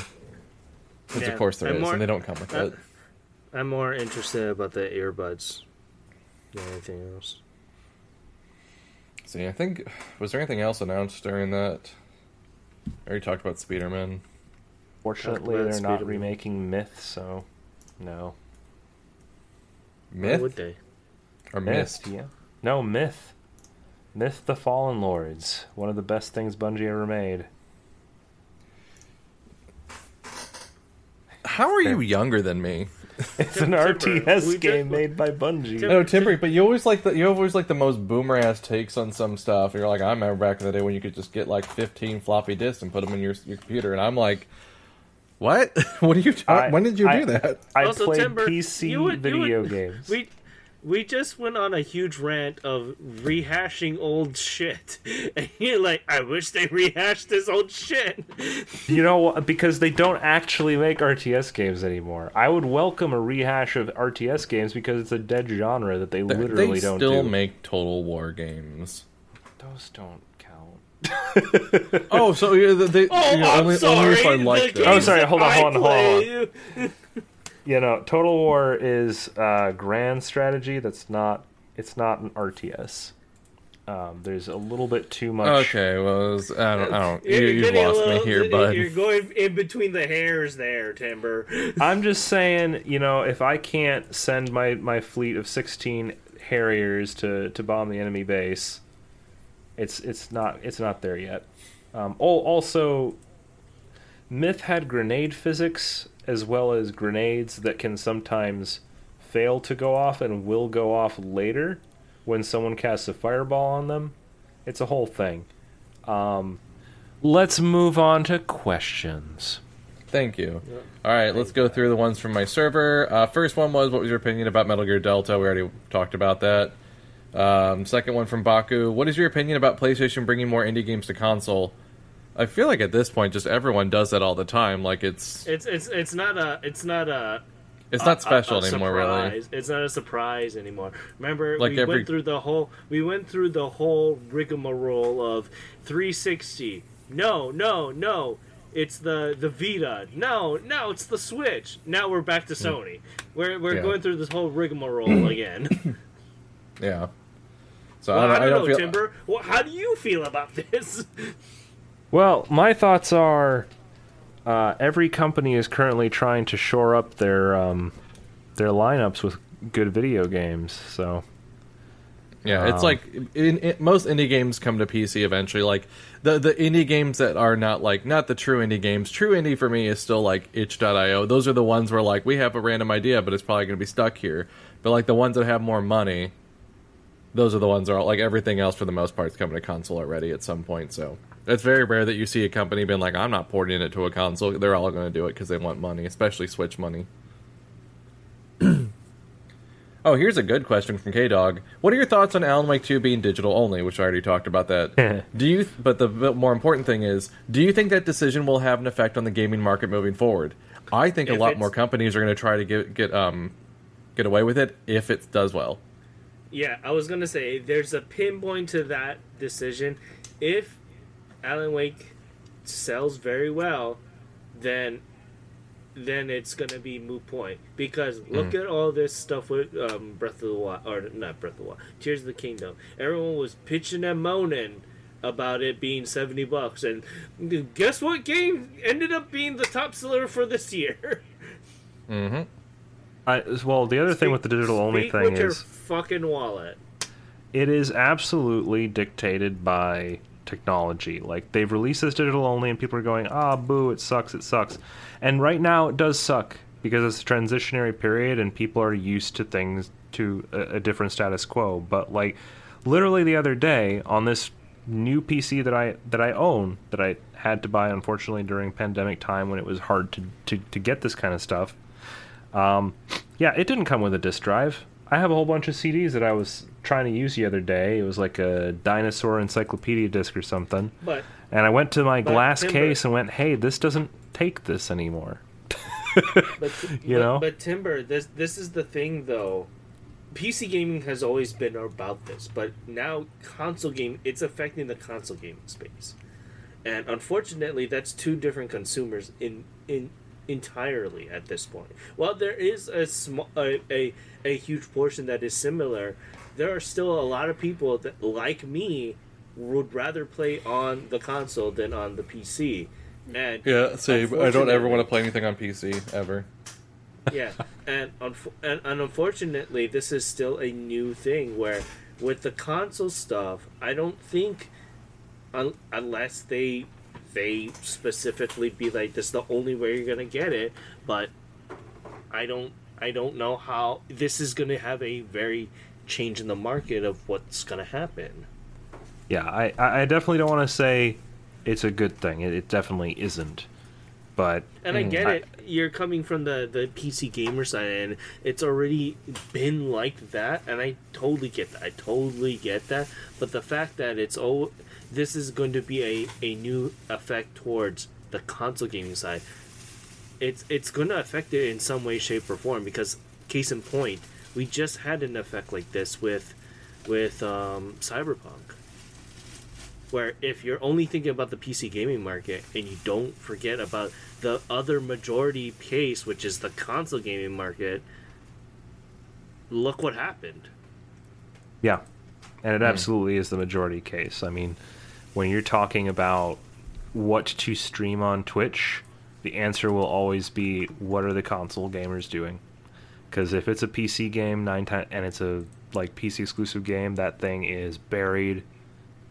Which yeah, of course there I'm is, more, and they don't come with I'm, it. I'm more interested about the earbuds than anything else. See, I think was there anything else announced during that? I already talked about Spider-Man. Fortunately, they're Spider-Man. not remaking Myth, so no. Myth? Why would they? Or Myth? Yeah. No, Myth. Myth: The Fallen Lords. One of the best things Bungie ever made. How are you younger than me? It's an R T S game made by Bungie. No, Timber, but you always like the you always like the most boomer ass takes on some stuff. You're like, I remember back in the day when you could just get like fifteen floppy disks and put them in your your computer, and I'm like, what? What are you talking? When did you I, do that? I, I also, played Timber, P C you would, video you would, games. We we just went on a huge rant of rehashing old shit, and you're like, I wish they rehashed this old shit. You know, because they don't actually make R T S games anymore. I would welcome a rehash of R T S games because it's a dead genre that they They're, literally they don't do. They still make Total War games. Those don't count. oh, so you're the, they, oh, you know, I'm only, sorry. Only if I like them. Oh, sorry. Hold on, hold on, hold on. You know, Total War is uh, grand strategy. That's not. It's not an R T S. Um, there's a little bit too much. Okay, well, it was, I don't. I don't you, you've lost little, me here, bud. You're going in between the hairs there, Timber. I'm just saying, you know, if I can't send my, my fleet of sixteen Harriers to, to bomb the enemy base, it's it's not it's not there yet. Um, oh, also, Myth had grenade physics, as well as grenades that can sometimes fail to go off and will go off later when someone casts a fireball on them. It's a whole thing. Um, let's move on to questions. Thank you. Yep. All right, Thank let's go through the ones from my server. Uh, first one was, what was your opinion about Metal Gear Delta? We already talked about that. Um, second one from Baku, what is your opinion about PlayStation bringing more indie games to console? I feel like at this point, just everyone does that all the time. Like it's it's it's it's not a it's not a it's not special a, a anymore. Surprise. Really, it's not a surprise anymore. Remember, like we every... went through the whole we went through the whole rigmarole of three sixty. No, no, no. It's the, the Vita. No, no. It's the Switch. Now we're back to Sony. Mm. We're we're yeah. going through this whole rigmarole again. Yeah. So well, I, I don't, I don't know, feel... Timber. Well, how do you feel about this? Well, my thoughts are uh, every company is currently trying to shore up their um, their lineups with good video games. So, yeah, um, it's like in, in, most indie games come to P C eventually. Like the the indie games that are not like not the true indie games. True indie for me is still like itch dot io. Those are the ones where like we have a random idea, but it's probably going to be stuck here. But like the ones that have more money, those are the ones that are like everything else for the most part is coming to console already at some point. So. It's very rare that you see a company being like, I'm not porting it to a console. They're all going to do it because they want money, especially Switch money. Oh, here's a good question from K-Dog. What are your thoughts on Alan Wake two being digital only, which I already talked about that. do you? But the more important thing is, do you think that decision will have an effect on the gaming market moving forward? I think if a lot it's... more companies are going to try to get get um get away with it if it does well. Yeah, I was going to say, there's a pinpoint to that decision. If Alan Wake sells very well, then then it's gonna be moot point because look mm. at all this stuff with um, Breath of the Wild or not Breath of the Wild, Tears of the Kingdom. Everyone was pitching and moaning about it being seventy bucks, and guess what game ended up being the top seller for this year? Mm-hmm. I well, the other speak, thing with the digital only thing with is your fucking wallet. It is absolutely dictated by technology. Like, they've released this digital only and people are going, ah, boo, it sucks, it sucks. And right now it does suck because it's a transitionary period and people are used to things, to a, a different status quo. But like literally the other day on this new P C that I that I own, that I had to buy unfortunately during pandemic time when it was hard to, to, to get this kind of stuff, um, yeah, it didn't come with a disk drive. I have a whole bunch of C Ds that I was trying to use the other day. It was like a dinosaur encyclopedia disc or something. But, and I went to my glass Timber, case and went, hey, this doesn't take this anymore. but, you but, know? But Timber, this this is the thing, though. P C gaming has always been about this, but now console game, it's affecting the console gaming space. And unfortunately, that's two different consumers in in entirely at this point. While there is a small a, a a huge portion that is similar, there are still a lot of people that, like me, would rather play on the console than on the P C. And yeah, same. I don't ever want to play anything on P C ever. Yeah, and, un- and and unfortunately, this is still a new thing where with the console stuff, I don't think. Unless they they specifically be like, this is the only way you're gonna get it, but I don't I don't know how this is gonna have a very change in the market of what's gonna happen. Yeah, I, I definitely don't want to say it's a good thing. It, it definitely isn't. But and I get I, it. You're coming from the, the P C gamer side, and it's already been like that. And I totally get that. I totally get that. But the fact that it's all this is going to be a, a new effect towards the console gaming side. It's it's going to affect it in some way, shape, or form. Because case in point, we just had an effect like this with with um, Cyberpunk. Where if you're only thinking about the P C gaming market and you don't forget about the other majority case, which is the console gaming market, look what happened. Yeah, and it absolutely mm. is the majority case. I mean, when you're talking about what to stream on Twitch, the answer will always be, what are the console gamers doing? Because if it's a P C game nine times, and it's a like P C exclusive game, that thing is buried.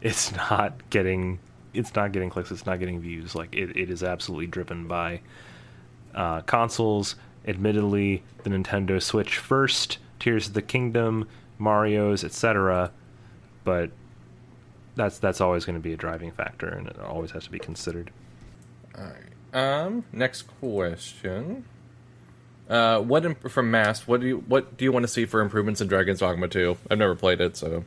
It's not getting, it's not getting clicks. It's not getting views. Like it, it is absolutely driven by uh, consoles. Admittedly, the Nintendo Switch first, Tears of the Kingdom, Mario's, et cetera. But that's that's always going to be a driving factor, and it always has to be considered. All right. Um. Next question. Uh. What imp- from Mast? What do you what do you want to see for improvements in Dragon's Dogma two? I've never played it, so.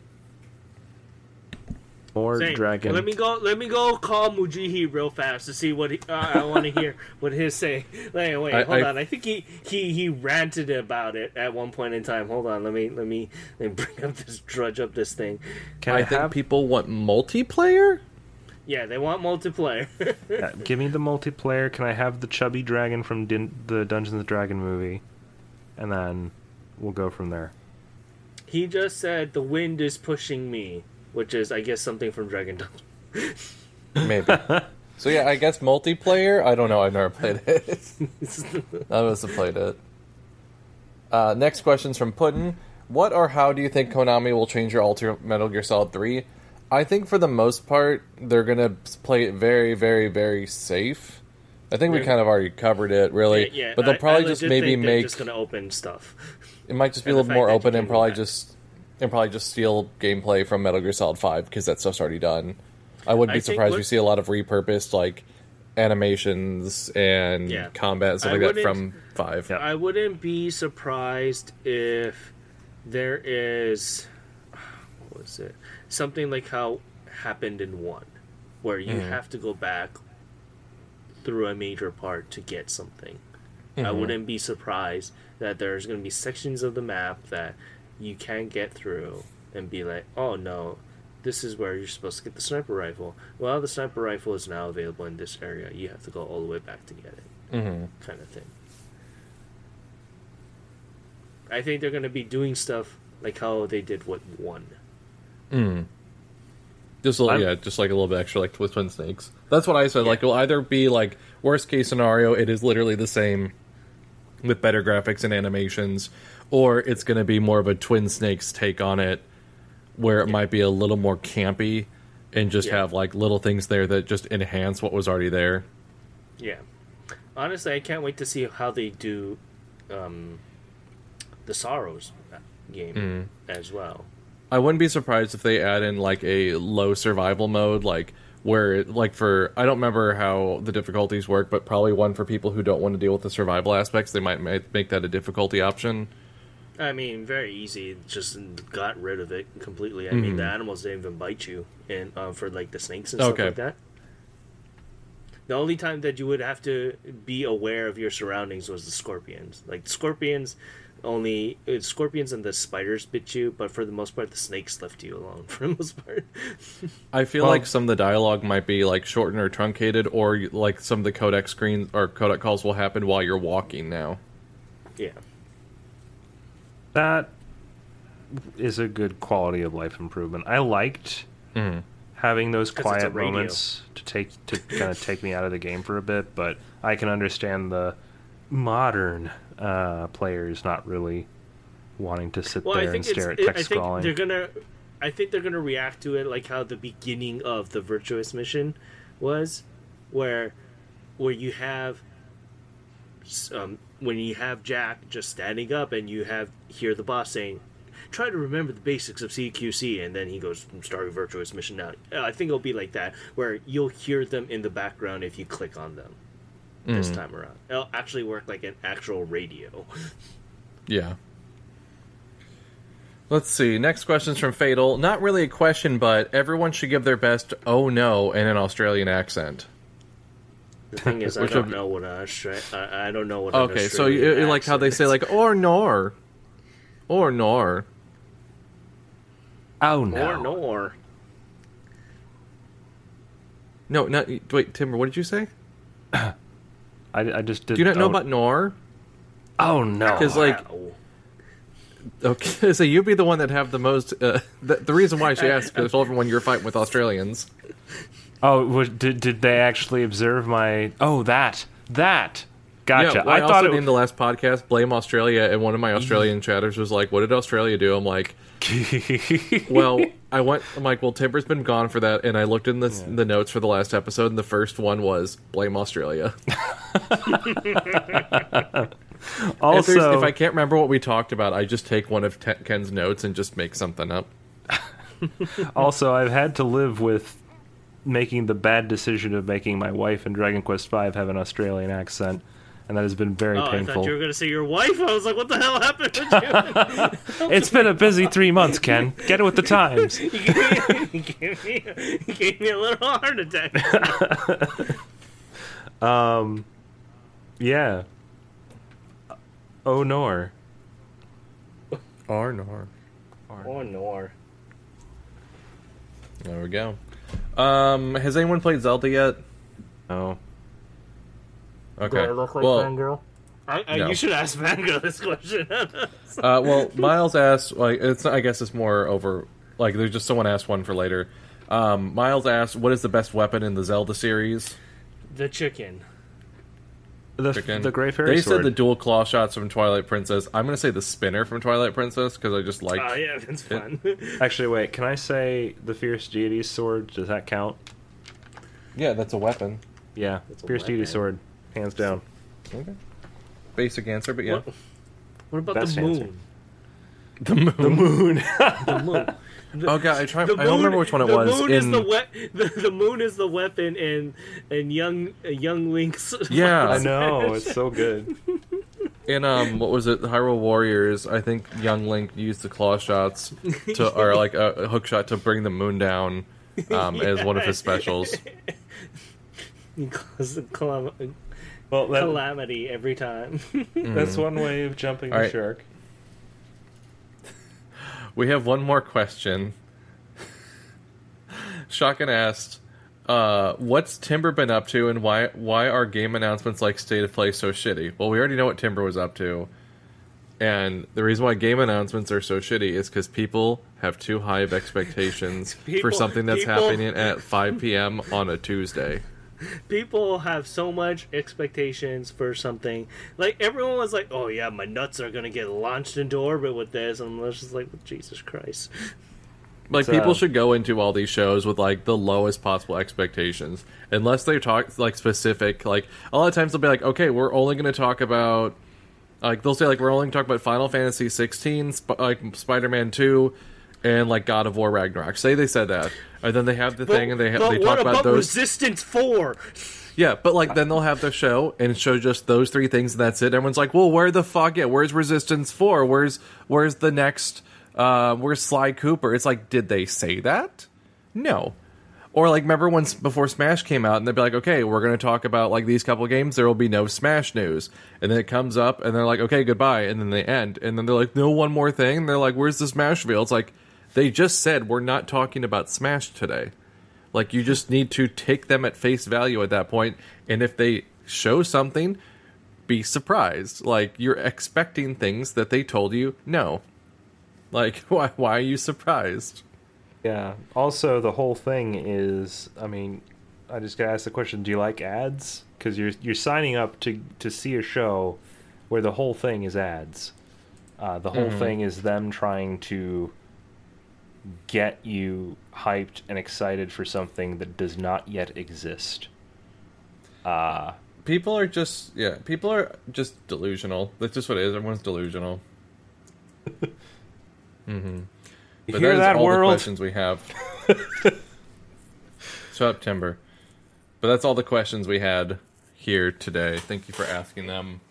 Or Same. Dragon. Let me go. Let me go call Mujihi real fast to see what he, uh, I want to hear what his say. Wait, wait, I, hold I, on. I think he, he, he ranted about it at one point in time. Hold on. Let me let me, let me bring up this drudge up this thing. Can I, I think have... people want multiplayer? Yeah, they want multiplayer. Yeah, give me the multiplayer. Can I have the chubby dragon from Din- the Dungeons and Dragons movie, and then we'll go from there. He just said the wind is pushing me. Which is, I guess, something from Dragon Dogma. Maybe. So yeah, I guess multiplayer? I don't know, I've never played it. I must have played it. Uh, next question's from Putin. What or how do you think Konami will change your Ultimate Metal Gear Solid three? I think for the most part, they're going to play it very, very, very safe. I think we kind of already covered it, really. Yeah, yeah. But they'll probably I, I just maybe make... just going to open stuff. It might just be a little more open and probably just... And probably just steal gameplay from Metal Gear Solid five, because that stuff's already done. I wouldn't be I surprised we see a lot of repurposed, like, animations and yeah. combat and stuff I like that from five. Yeah. I wouldn't be surprised if there is... What was it? Something like how happened in one, where you mm-hmm. have to go back through a major part to get something. Mm-hmm. I wouldn't be surprised that there's going to be sections of the map that... you can get through and be like, oh no, this is where you're supposed to get the sniper rifle. Well, the sniper rifle is now available in this area. You have to go all the way back to get it. Mm-hmm. Kind of thing. I think they're going to be doing stuff like how they did with one. Mm. Just a little, yeah, just like a little bit extra, like with Twin Snakes. That's what I said. Yeah. Like, it'll either be like, worst case scenario, it is literally the same with better graphics and animations, or it's going to be more of a Twin Snakes take on it, where it yeah. might be a little more campy and just yeah. have like little things there that just enhance what was already there. Yeah. Honestly, I can't wait to see how they do um, the Sorrows game mm. as well. I wouldn't be surprised if they add in like a low survival mode, like where it, like for, I don't remember how the difficulties work, but probably one for people who don't want to deal with the survival aspects, they might make that a difficulty option. I mean, very easy. Just got rid of it completely. I mm-hmm. mean, the animals didn't even bite you, and uh, for like the snakes and stuff okay. like that. The only time that you would have to be aware of your surroundings was the scorpions. Like scorpions, Only it was scorpions and the spiders bit you, but for the most part, the snakes left you alone for the most part. I feel well, like some of the dialogue might be like shortened or truncated, or like some of the codec screens or codec calls will happen while you're walking now. Yeah. That is a good quality of life improvement. I liked mm-hmm. having those quiet moments to take to kind of take me out of the game for a bit, but I can understand the modern uh, players not really wanting to sit well, there and stare at text it, I scrolling. Think they're gonna, I think they're gonna react to it like how the beginning of the Virtuous Mission was, where where you have um, when you have Jack just standing up and you have hear the boss saying, "Try to remember the basics of C Q C," and then he goes, "Start a Virtuous Mission now." I think it'll be like that, where you'll hear them in the background if you click on them. This mm. time around, it'll actually work like an actual radio. Yeah. Let's see. Next question's from Fatal. Not really a question, but everyone should give their best "oh no" in an Australian accent. The thing is, I don't know what an Australian. I don't know what. Okay, so you, you like how they say like "or nor," or "nor." Oh no! Or nor. No, not wait, Timber. What did you say? I, I just did. Do you not know about Nor? Oh no! Because like, wow. Okay, so you'd be the one that have the most. Uh, the, the reason why she asked is over when you're fighting with Australians. Oh, did did they actually observe my? Oh, that that gotcha. Yeah, well, I, I also thought it was... in the last podcast, blame Australia, and one of my Australian chatters was like, "What did Australia do?" I'm like, "Well, I went." I'm like, "Well, Timber's been gone for that," and I looked in the yeah. the notes for the last episode, and the first one was blame Australia. Also, if, if I can't remember what we talked about, I just take one of Ken's notes and just make something up. Also, I've had to live with making the bad decision of making my wife in Dragon Quest V have an Australian accent, and that has been very oh, painful. I thought you were going to say your wife. I was like, what the hell happened to you? It's been a busy three months, Ken. Get it with the times. You gave me, you gave me a little heart attack. Um, yeah. Oh, nor. Or nor. Or nor. There we go. Um, has anyone played Zelda yet? No. Okay. Do I look like well, Fangirl? I, I, no. You should ask Fangirl this question. uh, well, Miles asked, like, it's. I guess it's more over, like, there's just someone asked one for later. Um, Miles asked, what is the best weapon in the Zelda series? The chicken. The, chicken. the Grey Fairy They sword. Said the dual claw shots from Twilight Princess. I'm going to say the spinner from Twilight Princess, because I just like Oh, uh, yeah, that's fun. Actually, wait, can I say the Fierce Deity's sword? Does that count? Yeah, that's a weapon. Yeah, that's Fierce Deity's sword. Hands down. Okay. Basic answer, but yeah. What, what about Best the moon? Answer. The moon. The moon. the moon. The, oh god, I try. I moon, don't remember which one it the was. Moon in... is the, we- the, the moon is the weapon, and and young uh, young Link's. Yeah, I know. It's so good. In um, what was it? Hyrule Warriors. I think young Link used the claw shots to, or like a, a hook shot to bring the moon down, um, yeah. as one of his specials. He calls the claw. Well, that, calamity every time. That's one way of jumping All the right. shark. We have one more question. Shocken asked, uh, "What's Timber been up to, and why why are game announcements like State of Play so shitty?" Well, we already know what Timber was up to, and the reason why game announcements are so shitty is because people have too high of expectations people, for something that's people. happening at five p.m. on a Tuesday. People have so much expectations for something. Like, everyone was like, oh yeah, my nuts are gonna get launched into orbit with this, and I was just like, Jesus Christ. Like, so, people should go into all these shows with, like, the lowest possible expectations. Unless they talk, like, specific, like, a lot of times they'll be like, okay, we're only gonna talk about, like, they'll say, like, we're only gonna talk about Final Fantasy sixteen, Sp- like, Spider-Man two, and, like, God of War Ragnarok. Say they said that. And then they have the but, thing, and they, ha- they talk about, about those... Resistance four? Yeah, but, like, then they'll have the show, and show just those three things, and that's it. Everyone's like, well, where the fuck... Yeah, where's Resistance four? Where's where's the next... Uh, where's Sly Cooper? It's like, did they say that? No. Or, like, remember once before Smash came out, and they'd be like, okay, we're going to talk about, like, these couple of games. There will be no Smash news. And then it comes up, and they're like, okay, goodbye. And then they end. And then they're like, no, one more thing. And they're like, where's the Smash reveal? It's like, they just said we're not talking about Smash today. Like, you just need to take them at face value at that point. And if they show something, be surprised. Like, you're expecting things that they told you no. Like, why, why are you surprised? Yeah. Also, the whole thing is, I mean, I just got to ask the question, do you like ads? Because you're you're signing up to, to see a show where the whole thing is ads. Uh, the whole mm. thing is them trying to get you hyped and excited for something that does not yet exist. Uh, people are just, yeah, people are just delusional. That's just what it is. Everyone's delusional. Mm-hmm. You but hear that, is that all world? The questions we have. Shut up, Timber. But that's all the questions we had here today. Thank you for asking them.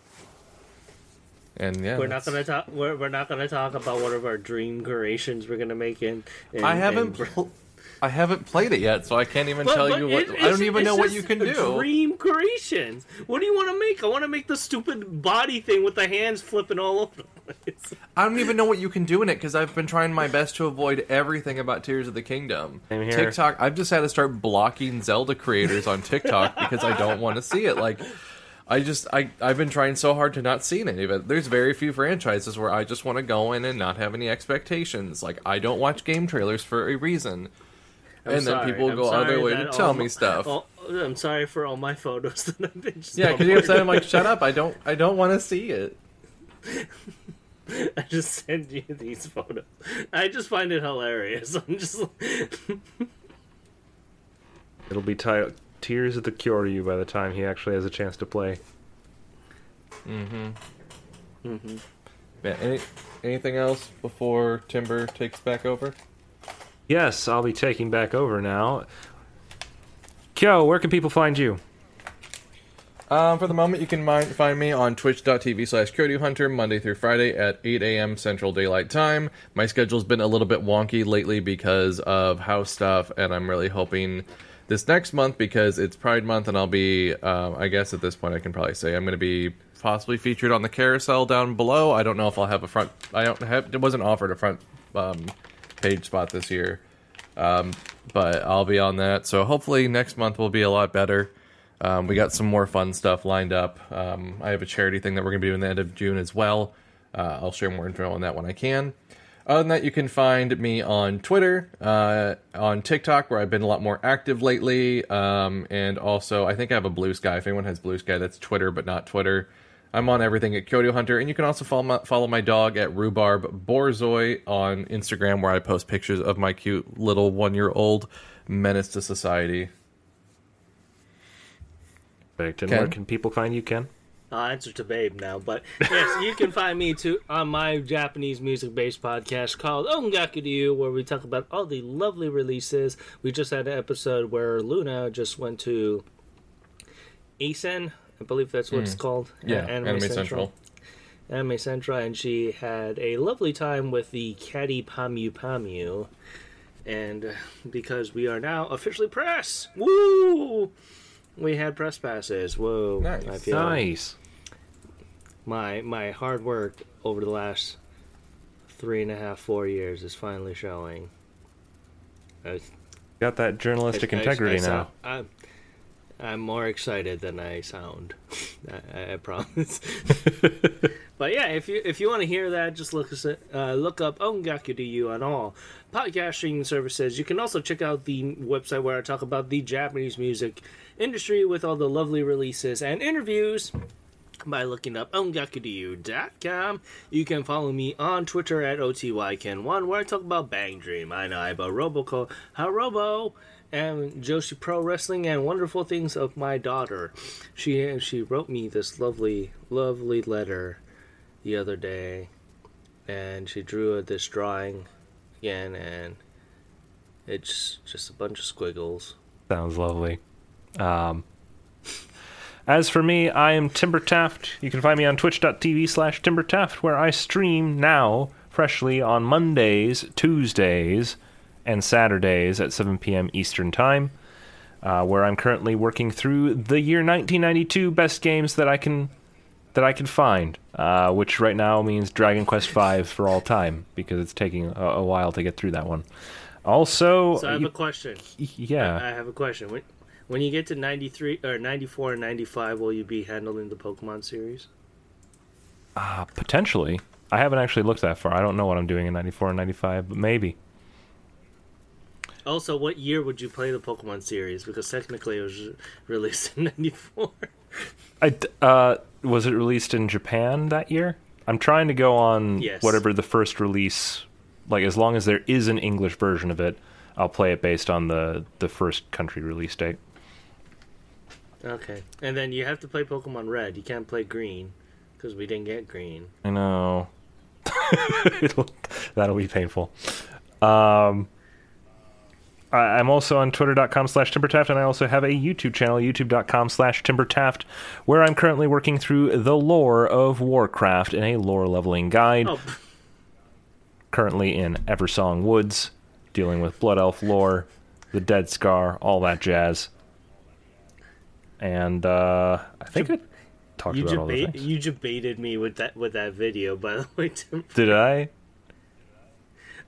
And yeah, we're that's... not gonna talk. We're, we're not gonna talk about one of our dream creations we're gonna make. In, in I haven't. In... Pl- I haven't played it yet, so I can't even but, tell but you what. I don't even know what you can do. Dream creations. What do you want to make? I want to make the stupid body thing with the hands flipping all over the place. I don't even know what you can do in it because I've been trying my best to avoid everything about Tears of the Kingdom. TikTok. I've just had to start blocking Zelda creators on TikTok because I don't want to see it. Like, I just I I've been trying so hard to not see any of it. There's very few franchises where I just want to go in and not have any expectations. Like, I don't watch game trailers for a reason. I'm and sorry. then people will go out of their way to tell me my, stuff. All, I'm sorry for all my photos that I've been just Yeah, because you're upset. I'm like, shut up. I don't I don't want to see it. I just send you these photos. I just find it hilarious. I'm just like... It'll be titled Tears of the Kyoryu by the time he actually has a chance to play. Mm-hmm. Mm-hmm. Man, any, anything else before Timber takes back over? Yes, I'll be taking back over now. Kyo, where can people find you? Um, for the moment, you can mind, find me on twitch.tv slash KyoDoHunter Monday through Friday at eight a.m. Central Daylight Time. My schedule's been a little bit wonky lately because of house stuff, and I'm really hoping this next month, because it's Pride Month, and I'll be, um, I guess at this point I can probably say I'm going to be possibly featured on the carousel down below. I don't know if I'll have a front... I don't have... It wasn't offered a front... Um, page spot this year, um, but I'll be on that, so hopefully next month will be a lot better. Um, we got some more fun stuff lined up. um, I have a charity thing that we're going to do in the end of June as well. uh, I'll share more info on that when I can. Other than that, you can find me on Twitter, uh, on TikTok, where I've been a lot more active lately, um, and also I think I have a Blue Sky. If anyone has Blue Sky, that's Twitter but not Twitter. I'm on everything at Kyoto Hunter, and you can also follow my, follow my dog at Rhubarb Borzoi on Instagram, where I post pictures of my cute little one-year-old menace to society. Perfect. And Ken? Where can people find you, Ken? I'll answer to Babe now, but yes, you can find me too on my Japanese music-based podcast called Ongaku Ryu, where we talk about all the lovely releases. We just had an episode where Luna just went to Asen. I believe that's what mm. it's called. Yeah, uh, Anime, Anime Central. Central. Anime Central, and she had a lovely time with the Catty Pamu Pamu. And because we are now officially press! Woo! We had press passes. Whoa. Nice. I feel nice. My, my hard work over the last three and a half, four years is finally showing. I, Got that journalistic I, integrity I, I, I now. Saw, I, I'm more excited than I sound. I, I promise. But yeah, if you if you want to hear that, just look us uh, look up Ongaku Ryu on all podcasting services. You can also check out the website where I talk about the Japanese music industry with all the lovely releases and interviews by looking up ongaku ryu dot com. You can follow me on Twitter at O T Y Ken one, where I talk about Bang Dream, I know about Roboco, Harobo, and Joshi Pro Wrestling, and wonderful things of my daughter. She she wrote me this lovely, lovely letter the other day, and she drew this drawing again, and it's just a bunch of squiggles. Sounds lovely. Um, as for me, I am Timber Taft. You can find me on twitch.tv slash Timber Taft, where I stream now, freshly, on Mondays, Tuesdays, and Saturdays at seven p.m. Eastern Time, uh, where I'm currently working through the year nineteen ninety-two best games that I can that I can find, uh, which right now means Dragon Quest V for all time, because it's taking a, a while to get through that one. Also, so I have you, a question. Yeah, I, I have a question. When, when you get to ninety-three or ninety-four and ninety-five, will you be handling the Pokemon series? Ah, uh, potentially. I haven't actually looked that far. I don't know what I'm doing in ninety-four and ninety-five, but maybe. Also, what year would you play the Pokemon series? Because technically it was released in ninety-four. I, uh, was it released in Japan that year? I'm trying to go on yes. whatever the first release, like as long as there is an English version of it, I'll play it based on the, the first country release date. Okay. And then you have to play Pokemon Red. You can't play Green, because we didn't get Green. I know. That'll be painful. Um... I'm also on twitter.com slash timbertaft, and I also have a YouTube channel, youtube.com slash timbertaft, where I'm currently working through the lore of Warcraft in a lore leveling guide. Oh. Currently in Eversong Woods, dealing with Blood Elf lore, the Dead Scar, all that jazz. And uh, I think you, I talked about deba- all the things. You debated me with that, with that video, by the way, Tim. Did I?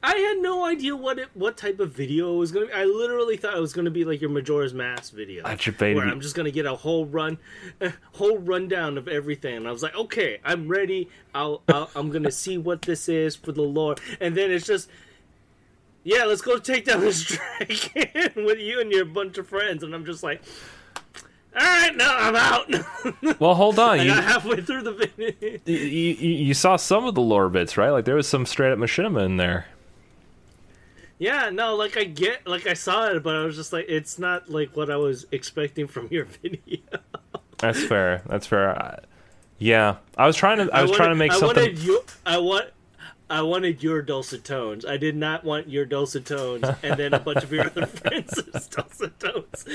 I had no idea what it, what type of video it was going to be. I literally thought it was going to be like your Majora's Mask video. I debated where I'm just going to get a whole run, a whole rundown of everything. And I was like, okay, I'm ready. I'll, I'll, I'm going to see what this is for the lore. And then it's just, yeah, let's go take down this dragon with you and your bunch of friends. And I'm just like, all right, no, I'm out. Well, hold on. I you, got halfway through the video. You, you, you saw some of the lore bits, right? Like there was some straight up machinima in there. Yeah, no, like I get, like I saw it, but I was just like, it's not like what I was expecting from your video. That's fair. That's fair. I, yeah, I was trying to, I, I was wanted, trying to make I something. Wanted you, I want, I wanted your dulcet tones. I did not want your dulcet tones, and then a bunch of your other friends' dulcet tones.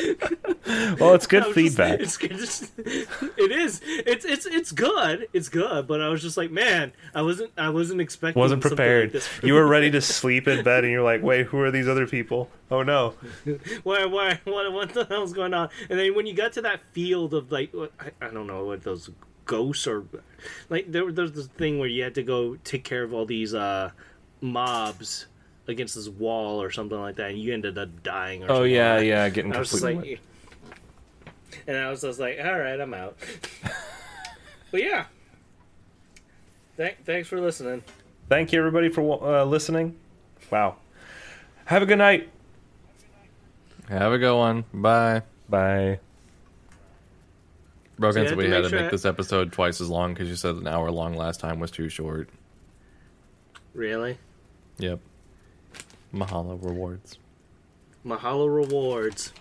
Well, it's good feedback. Just, it's good. It is. It's it's it's good. It's good. But I was just like, man, I wasn't I wasn't expecting. Wasn't prepared. Like this you were ready to sleep in bed, and you're like, wait, who are these other people? Oh no! Why? Why? What? What the hell's going on? And then when you got to that field of like, I, I don't know what those. Ghosts or like there was this thing where you had to go take care of all these uh mobs against this wall or something like that, and you ended up dying or oh something yeah like. yeah getting completely like, and I was just like, all right, I'm out. But yeah, Th- thanks for listening. Thank you everybody for uh, listening. Wow. Have a good night. Have a good one. Bye bye. Broken, so we had to sure make I... this episode twice as long because you said an hour long last time was too short. Really? Yep. Mahalo rewards. Mahalo rewards.